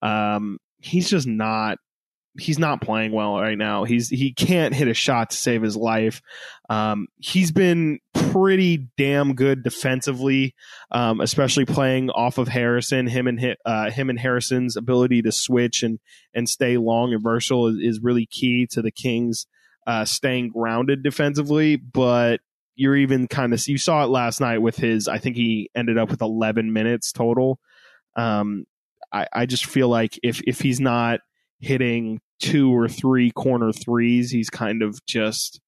Um, he's just not, he's not playing well right now. He's, he can't hit a shot to save his life. Um, he's been pretty damn good defensively, um, especially playing off of Harrison. Him and hit, uh, him and Harrison's ability to switch and, and stay long and versatile is, is really key to the Kings, uh, staying grounded defensively, but you're even kind of, you saw it last night with his, I think he ended up with eleven minutes total. Um, I, I just feel like if, if he's not hitting two or three corner threes, he's kind of just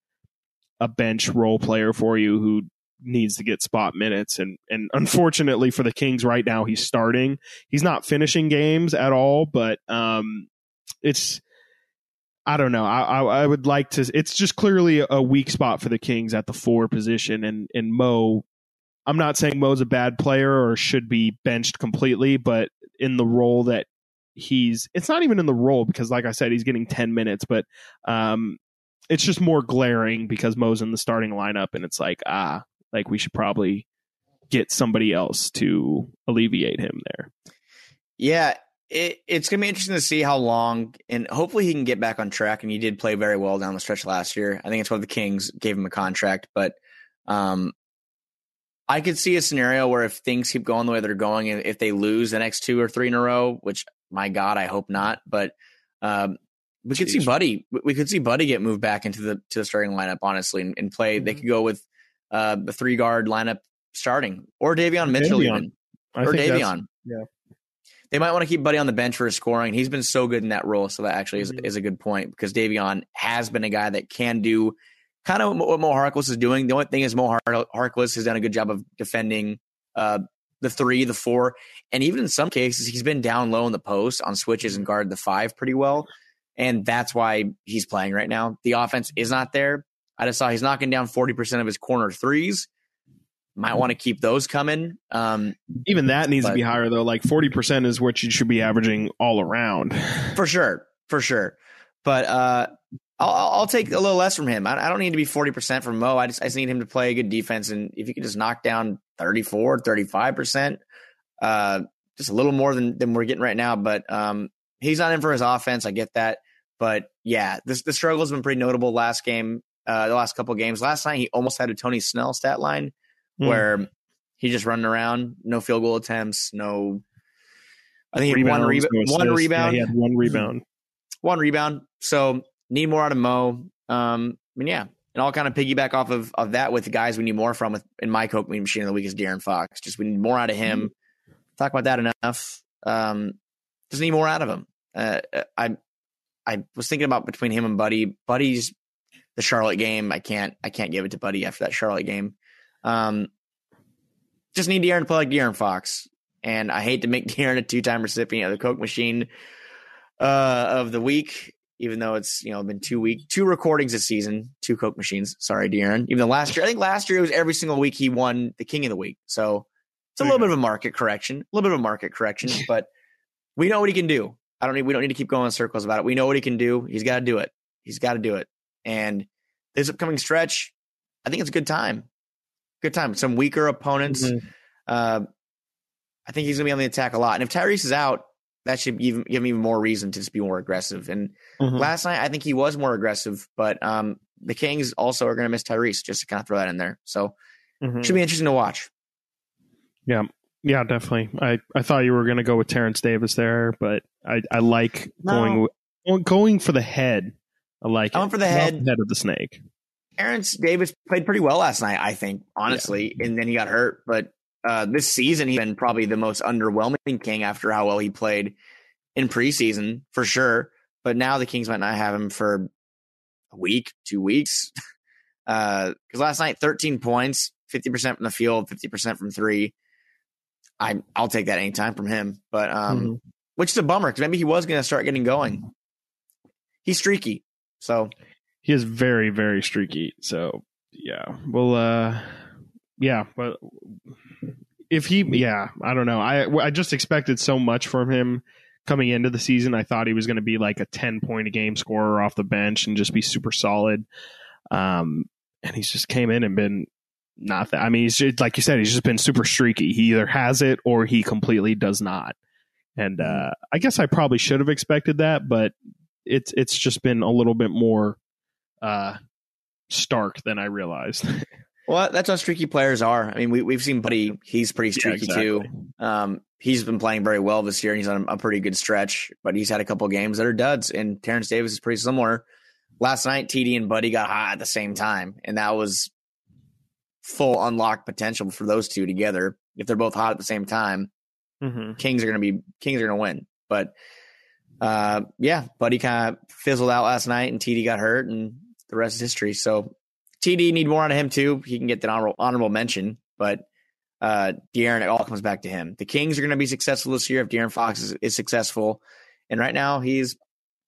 a bench role player for you who needs to get spot minutes. And, and unfortunately for the Kings right now, he's starting, he's not finishing games at all, but um, it's, I don't know. I, I I would like to. It's just clearly a weak spot for the Kings at the four position, and and Mo. I'm not saying Mo's a bad player or should be benched completely, but in the role that he's, it's not even in the role because, like I said, he's getting ten minutes, but um, it's just more glaring because Mo's in the starting lineup, and it's like ah, like we should probably get somebody else to alleviate him there. Yeah. It, it's going to be interesting to see how long, and hopefully he can get back on track. And he did play very well down the stretch last year. I think it's why the Kings gave him a contract. But um, I could see a scenario where if things keep going the way they're going, and if they lose the next two or three in a row, which, my God, I hope not. But um, we could Jeez. see Buddy. We could see Buddy get moved back into the to the starting lineup, honestly, and, and play. Mm-hmm. They could go with uh, the three guard lineup starting, or Davion Mitchell, Davion. even I or Davion. Yeah. They might want to keep Buddy on the bench for his scoring. He's been so good in that role, so that actually is, mm-hmm. is a good point because Davion has been a guy that can do kind of what Mo Harkless is doing. The only thing is Mo Harkless has done a good job of defending uh, the three, the four, and even in some cases he's been down low in the post on switches and guard the five pretty well, and that's why he's playing right now. The offense is not there. I just saw he's knocking down forty percent of his corner threes. Might want to keep those coming. Um, Even that needs but, to be higher, though. Like forty percent is what you should be averaging all around. For sure. For sure. But uh, I'll, I'll take a little less from him. I, I don't need to be forty percent from Mo. I just, I just need him to play good defense. And if you could just knock down thirty-four, thirty-five percent, uh, just a little more than, than we're getting right now. But um, he's not in for his offense. I get that. But yeah, this, the struggle has been pretty notable last game. uh, the last couple of games. Last night, he almost had a Tony Snell stat line mm. where he just running around, no field goal attempts, no. I think he had one, reba- no one rebound. Yeah, he had one rebound. One rebound. So need more out of Mo. Um, I mean, yeah. And I'll kind of piggyback off of, of that with the guys we need more from. With in my Coke machine of the week is De'Aaron Fox. Just we need more out of him. Mm-hmm. Talk about that enough. Um, just need more out of him. Uh, I I was thinking about between him and Buddy. Buddy's the Charlotte game. I can't I can't give it to Buddy after that Charlotte game. Um, just need De'Aaron to play like De'Aaron Fox. And I hate to make De'Aaron a two-time recipient of the Coke machine uh, of the week. Even though it's, you know, been two week, two recordings this season, two Coke machines. Sorry, De'Aaron. Even though last year, I think last year it was every single week he won the King of the Week. So it's a little bit of a market correction, a little bit of a market correction, but we know what he can do. I don't need, we don't need to keep going in circles about it. We know what he can do. He's got to do it. He's got to do it. And this upcoming stretch, I think it's a good time. Good time. Some weaker opponents. Mm-hmm. Uh, I think he's going to be on the attack a lot. And if Tyrese is out, that should even give him even more reason to just be more aggressive. And mm-hmm. last night, I think he was more aggressive, but um, the Kings also are going to miss Tyrese, just to kind of throw that in there. So mm-hmm. it should be interesting to watch. Yeah. Yeah, definitely. I, I thought you were going to go with Terrence Davis there, but I, I like no. going going for the head. I like going it. for the head. The head of the snake. Terrence Davis played pretty well last night, I think, honestly. Yeah. And then he got hurt, but Uh, this season, he's been probably the most underwhelming King after how well he played in preseason, for sure. But now the Kings might not have him for a week, two weeks. Because uh, last night, thirteen points, fifty percent from the field, fifty percent from three. I, I'll take that anytime from him. But um, mm-hmm. which is a bummer, because maybe he was going to start getting going. He's streaky. So he is very, very streaky. So, yeah. Well, uh... yeah, but if he, yeah, I don't know. I, I just expected so much from him coming into the season. I thought he was going to be like a ten point a game scorer off the bench and just be super solid. Um, and he's just came in and been not that. I mean, he's just, like you said, he's just been super streaky. He either has it or he completely does not. And uh, I guess I probably should have expected that, but it's it's just been a little bit more uh, stark than I realized. Well, that's what streaky players are. I mean, we, we've seen Buddy. He's pretty streaky, yeah, exactly. too. Um, he's been playing very well this year, and he's on a, a pretty good stretch. But he's had a couple of games that are duds, and Terrence Davis is pretty similar. Last night, T D and Buddy got hot at the same time, and that was full unlocked potential for those two together. If they're both hot at the same time, mm-hmm. Kings are going to be Kings are going to win. But uh, yeah, Buddy kind of fizzled out last night, and T D got hurt, and the rest is history. So T D need more out of him, too. He can get that honorable, honorable mention, but uh, De'Aaron, it all comes back to him. The Kings are going to be successful this year if De'Aaron Fox is, is successful, and right now he's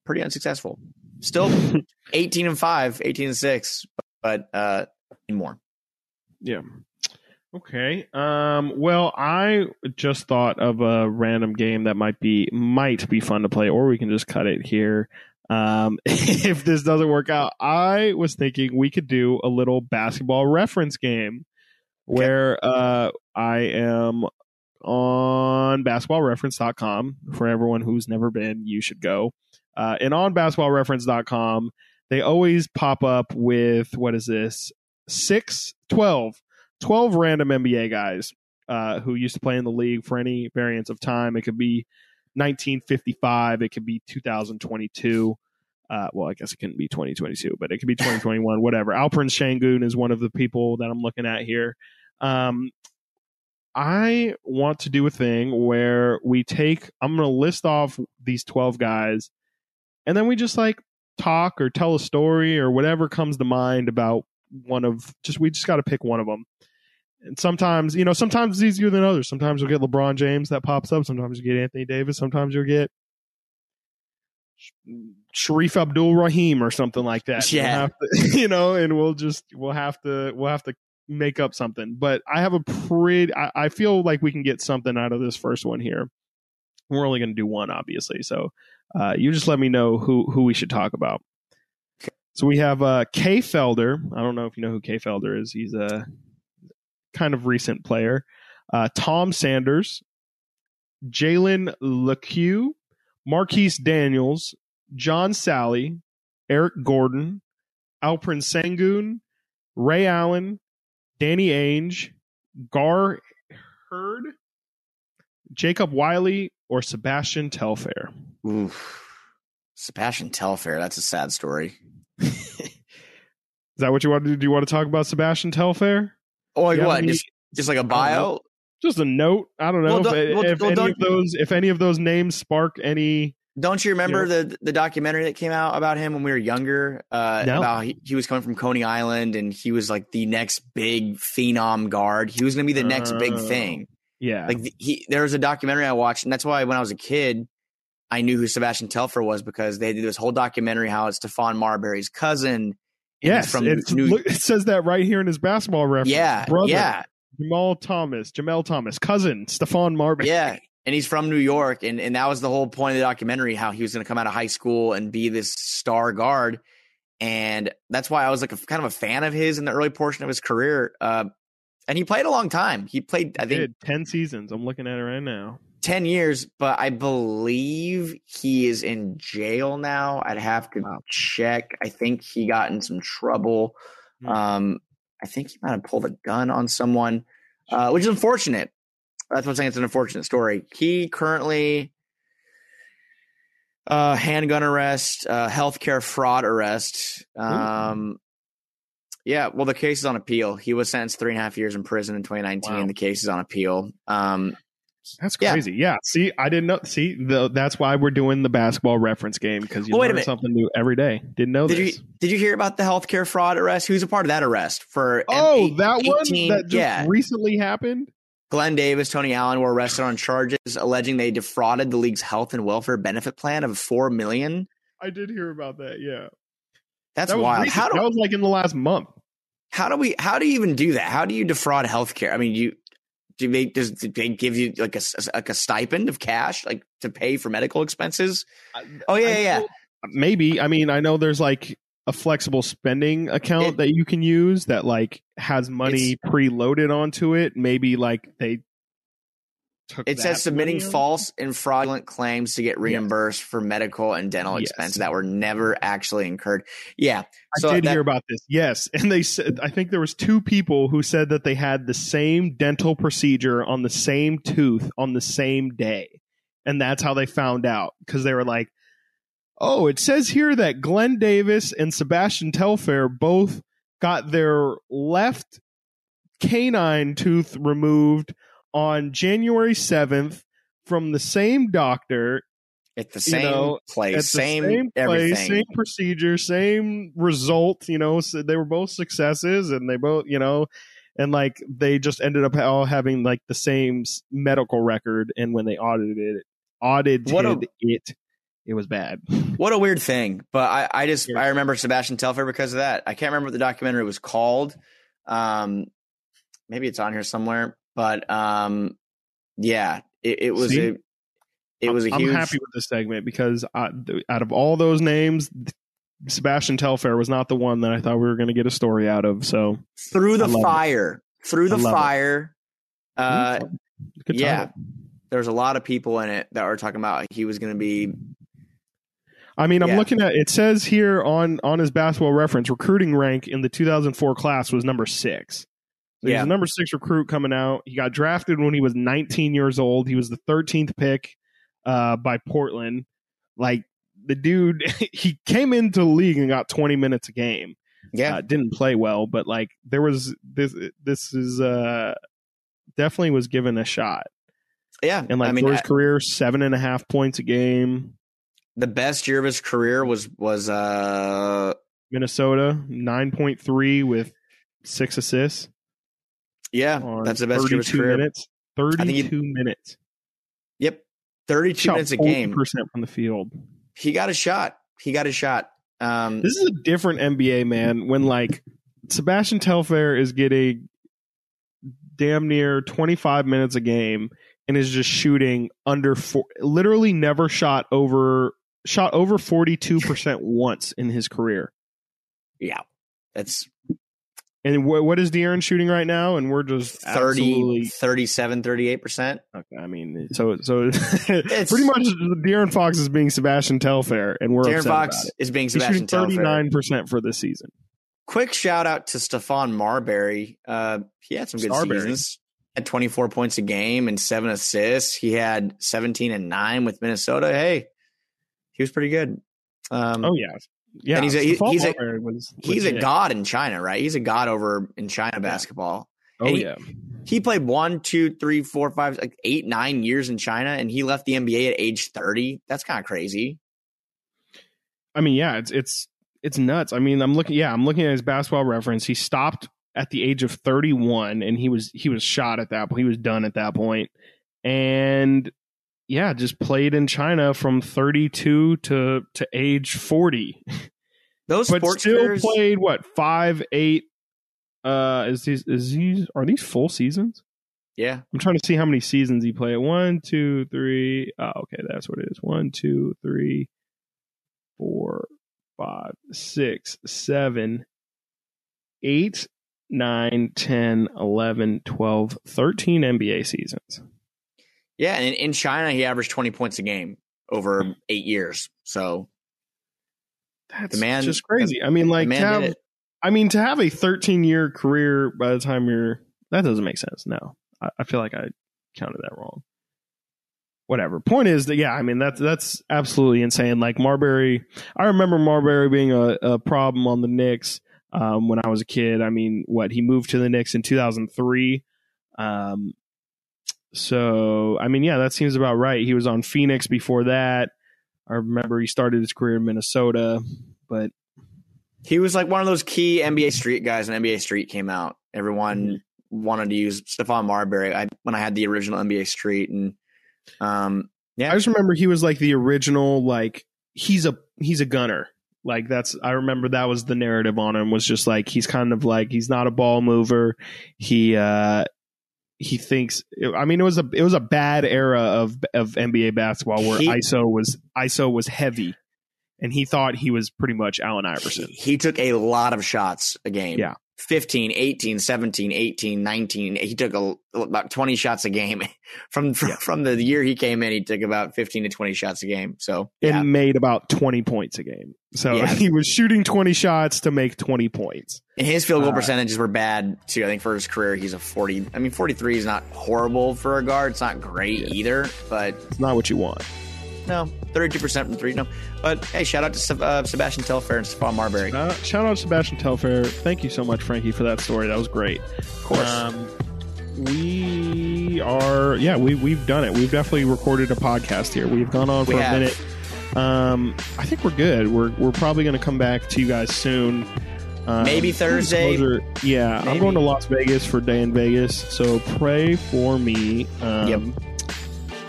pretty unsuccessful. Still eighteen and five, eighteen and six, but uh, more. Yeah. Okay. Um, well, I just thought of a random game that might be might be fun to play, or we can just cut it here. Um, if this doesn't work out, I was thinking we could do a little basketball reference game where uh, I am on basketball reference dot com. For everyone who's never been, you should go. Uh, and on basketball reference dot com, they always pop up with, what is this, six, twelve, twelve random N B A guys uh, who used to play in the league for any variance of time. It could be nineteen fifty-five, it could be two thousand twenty-two, uh well I guess it couldn't be twenty twenty-two, but it could be twenty twenty-one, whatever. Alperen Şengün is one of the people that I'm looking at here. um I want to do a thing where we take I'm going to list off these twelve guys, and then we just like talk or tell a story or whatever comes to mind about one of just we just got to pick one of them. And sometimes, you know, sometimes it's easier than others. Sometimes you'll get LeBron James that pops up. Sometimes you get Anthony Davis. Sometimes you'll get Sharif Abdul-Rahim or something like that. Yeah. We'll have to, you know, and we'll just we'll have to we'll have to make up something. But I have a pretty I, I feel like we can get something out of this first one here. We're only going to do one, obviously. So uh, you just let me know who who we should talk about. So we have uh, Kay Felder. I don't know if you know who Kay Felder is. He's a uh, kind of recent player. Uh, Tom Sanders, Jalen LeCue, Marquise Daniels, John Sally, Eric Gordon, Alperen Sengun, Ray Allen, Danny Ainge, Gar Hurd, Jacob Wiley, or Sebastian Telfair. Oof. Sebastian Telfair. That's a sad story. Is that what you want to do? Do you want to talk about Sebastian Telfair? Oh, like what? Any, just, just like a bio? Just a note. I don't know. Well, don't, if, well, if well, any of those, if any of those names spark any. Don't you remember you know, the, the documentary that came out about him when we were younger? Uh, no. About he, he was coming from Coney Island and he was like the next big phenom guard. He was going to be the next uh, big thing. Yeah. Like the, he, there was a documentary I watched, and that's why when I was a kid, I knew who Sebastian Telfair was, because they did this whole documentary how it's Stephon Marbury's cousin. Yes. From New- it says that right here in his basketball reference. Yeah. Brother, yeah. Jamal Thomas, Jamel Thomas, cousin, Stephon Marbury. Yeah. And he's from New York, and, and that was the whole point of the documentary, how he was going to come out of high school and be this star guard. And that's why I was like a, kind of a fan of his in the early portion of his career. Uh, and he played a long time. He played, I think, Dude, ten seasons. I'm looking at it right now. ten years, but I believe he is in jail now. I'd have to wow. check. I think he got in some trouble. Hmm. Um, I think he might have pulled a gun on someone, uh, which is unfortunate. That's what I'm saying. It's an unfortunate story. He currently uh, handgun arrest, uh, healthcare fraud arrest. Um, yeah, well, the case is on appeal. He was sentenced three and a half years in prison in twenty nineteen. Wow. The case is on appeal. Um, that's crazy. Yeah. yeah. See, I didn't know. See, the, that's why we're doing the basketball reference game, because you well, learn something new every day. Didn't know did this. You, did you hear about the healthcare fraud arrest? Who's a part of that arrest for? Oh, M- that eighteen, one that just yeah. recently happened. Glenn Davis, Tony Allen were arrested on charges alleging they defrauded the league's health and welfare benefit plan of four million dollars. I did hear about that. Yeah. That's that wild. How do, that was like in the last month. How do we, how do you even do that? How do you defraud healthcare? I mean, you, do they, does, do they give you like a, like a stipend of cash, like to pay for medical expenses? Oh yeah. I, yeah. yeah. Maybe. I mean, I know there's like a flexible spending account it, that you can use that like has money preloaded onto it. Maybe like they took it says submitting false and fraudulent claims to get reimbursed yes. for medical and dental yes. expenses that were never actually incurred. Yeah. So I did that, hear about this. Yes. And they said, I think there was two people who said that they had the same dental procedure on the same tooth on the same day. And that's how they found out. Cause they were like, oh, it says here that Glenn Davis and Sebastian Telfair both got their left canine tooth removed on January seventh from the same doctor. At the same you know, place, at same, the same everything. Place, same procedure, same result. You know, so they were both successes, and they both, you know, and like they just ended up all having like the same medical record. And when they audited it, audited what a- it. It was bad. What a weird thing. But I, I just yeah. I remember Sebastian Telfair because of that. I can't remember what the documentary was called. Um, maybe it's on here somewhere. But um, yeah, it, it was See, a it was a I'm, huge. I'm happy with this segment because I, out of all those names, Sebastian Telfair was not the one that I thought we were going to get a story out of. So through the fire, it. through the fire. Uh, Good yeah, there's a lot of people in it that are talking about he was going to be. I mean, I'm yeah. looking at it says here on, on his basketball reference, recruiting rank in the two thousand four class was number six. So yeah. He was a number six recruit coming out. He got drafted when he was nineteen years old. He was the thirteenth pick uh, by Portland. Like the dude, he came into the league and got twenty minutes a game. Yeah, uh, didn't play well, but like there was this. This is uh, definitely was given a shot. Yeah, and like I mean, for his I- career, seven and a half points a game. The best year of his career was was uh, Minnesota, nine point three with six assists. Yeah, that's the best year of his career. Minutes, thirty-two he, minutes. Yep, thirty-two minutes a game. forty percent from the field. He got a shot. He got a shot. Um, this is a different N B A, man, when like Sebastian Telfair is getting damn near twenty-five minutes a game and is just shooting under four, literally never shot over. Shot over forty-two percent once in his career. Yeah, that's. And wh- what is De'Aaron shooting right now? And we're just thirty, thirty-seven, thirty-eight percent. Okay, I mean, so so it's, pretty much De'Aaron Fox is being Sebastian Telfair, and we're De'Aaron Fox about it. Is being Sebastian Telfair. He's shooting thirty-nine percent for this season. Quick shout out to Stephon Marbury. Uh, he had some good Starberry. seasons. Had twenty-four points a game and seven assists. He had seventeen and nine with Minnesota. Hey, he was pretty good. Um, oh yeah, yeah. And he's a, he, he's a, was, was he's a god in China, right? He's a god over in China basketball. Oh and yeah. He, he played one, two, three, four, five, like eight, nine years in China, and he left the N B A at age thirty. That's kind of crazy. I mean, yeah, it's it's it's nuts. I mean, I'm looking, yeah, I'm looking at his basketball reference. He stopped at the age of thirty-one, and he was he was shot at that point. He was done at that point, and yeah, just played in China from thirty-two to to age forty. Those but sports still players played what five, eight. Uh, is these is these are these full seasons? Yeah, I'm trying to see how many seasons he played. One, two, three. Oh, okay, that's what it is. One, two, three, four, five, six, seven, eight, nine, ten, eleven, twelve, thirteen N B A seasons. Yeah, and in China, he averaged twenty points a game over mm. eight years. So that's the man, just crazy. I mean, like, have, I mean, to have a thirteen-year career by the time you're that doesn't make sense. No, I, I feel like I counted that wrong. Whatever. Point is that, yeah, I mean, that's that's absolutely insane. Like Marbury, I remember Marbury being a, a problem on the Knicks um, when I was a kid. I mean, what he moved to the Knicks in two thousand three. Um, so, I mean, yeah, that seems about right. He was on Phoenix before that. I remember he started his career in Minnesota, but he was like one of those key N B A Street guys. When N B A Street came out, everyone mm-hmm. wanted to use Stephon Marbury. I when I had the original N B A Street, and um, yeah, I just remember he was like the original. Like he's a he's a gunner. Like that's I remember that was the narrative on him, was just like he's kind of like he's not a ball mover. He uh, he thinks. I mean, it was a it was a bad era of of N B A basketball where he, I S O was I S O was heavy. And he thought he was pretty much Allen Iverson. He took a lot of shots a game. Yeah. fifteen, eighteen, seventeen, eighteen, nineteen. He took a, about twenty shots a game. From from, yeah. from the year he came in, he took about fifteen to twenty shots a game. So yeah. And made about twenty points a game. So yeah. He was shooting twenty shots to make twenty points. And his field goal uh, percentages were bad, too. I think for his career, he's a forty. I mean, forty-three is not horrible for a guard. It's not great yeah. either, but it's not what you want. No, thirty-two percent from three. No, but hey, shout out to uh, Sebastian Telfair and Stephon Marbury. Uh, shout out to Sebastian Telfair. Thank you so much, Frankie, for that story. That was great. Of course, um, we are. Yeah, we we've done it. We've definitely recorded a podcast here. We've gone on for we a have. minute. Um, I think we're good. We're we're probably going to come back to you guys soon. Um, Maybe Thursday. Are, yeah, Maybe. I'm going to Las Vegas for a day in Vegas. So pray for me. Um, yep.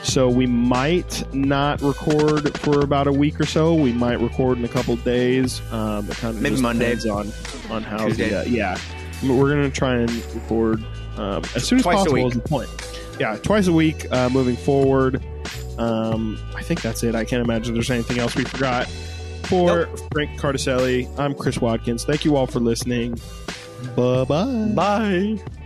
So we might not record for about a week or so. We might record in a couple of days. Um, it kind of maybe Monday on on how. Yeah, yeah, we're gonna try and record um, as soon as twice possible. Is the point? Yeah, twice a week uh, moving forward. Um, I think that's it. I can't imagine there's anything else we forgot. For nope. Frank Cardaselli, I'm Chris Watkins. Thank you all for listening. Bye-bye. Bye.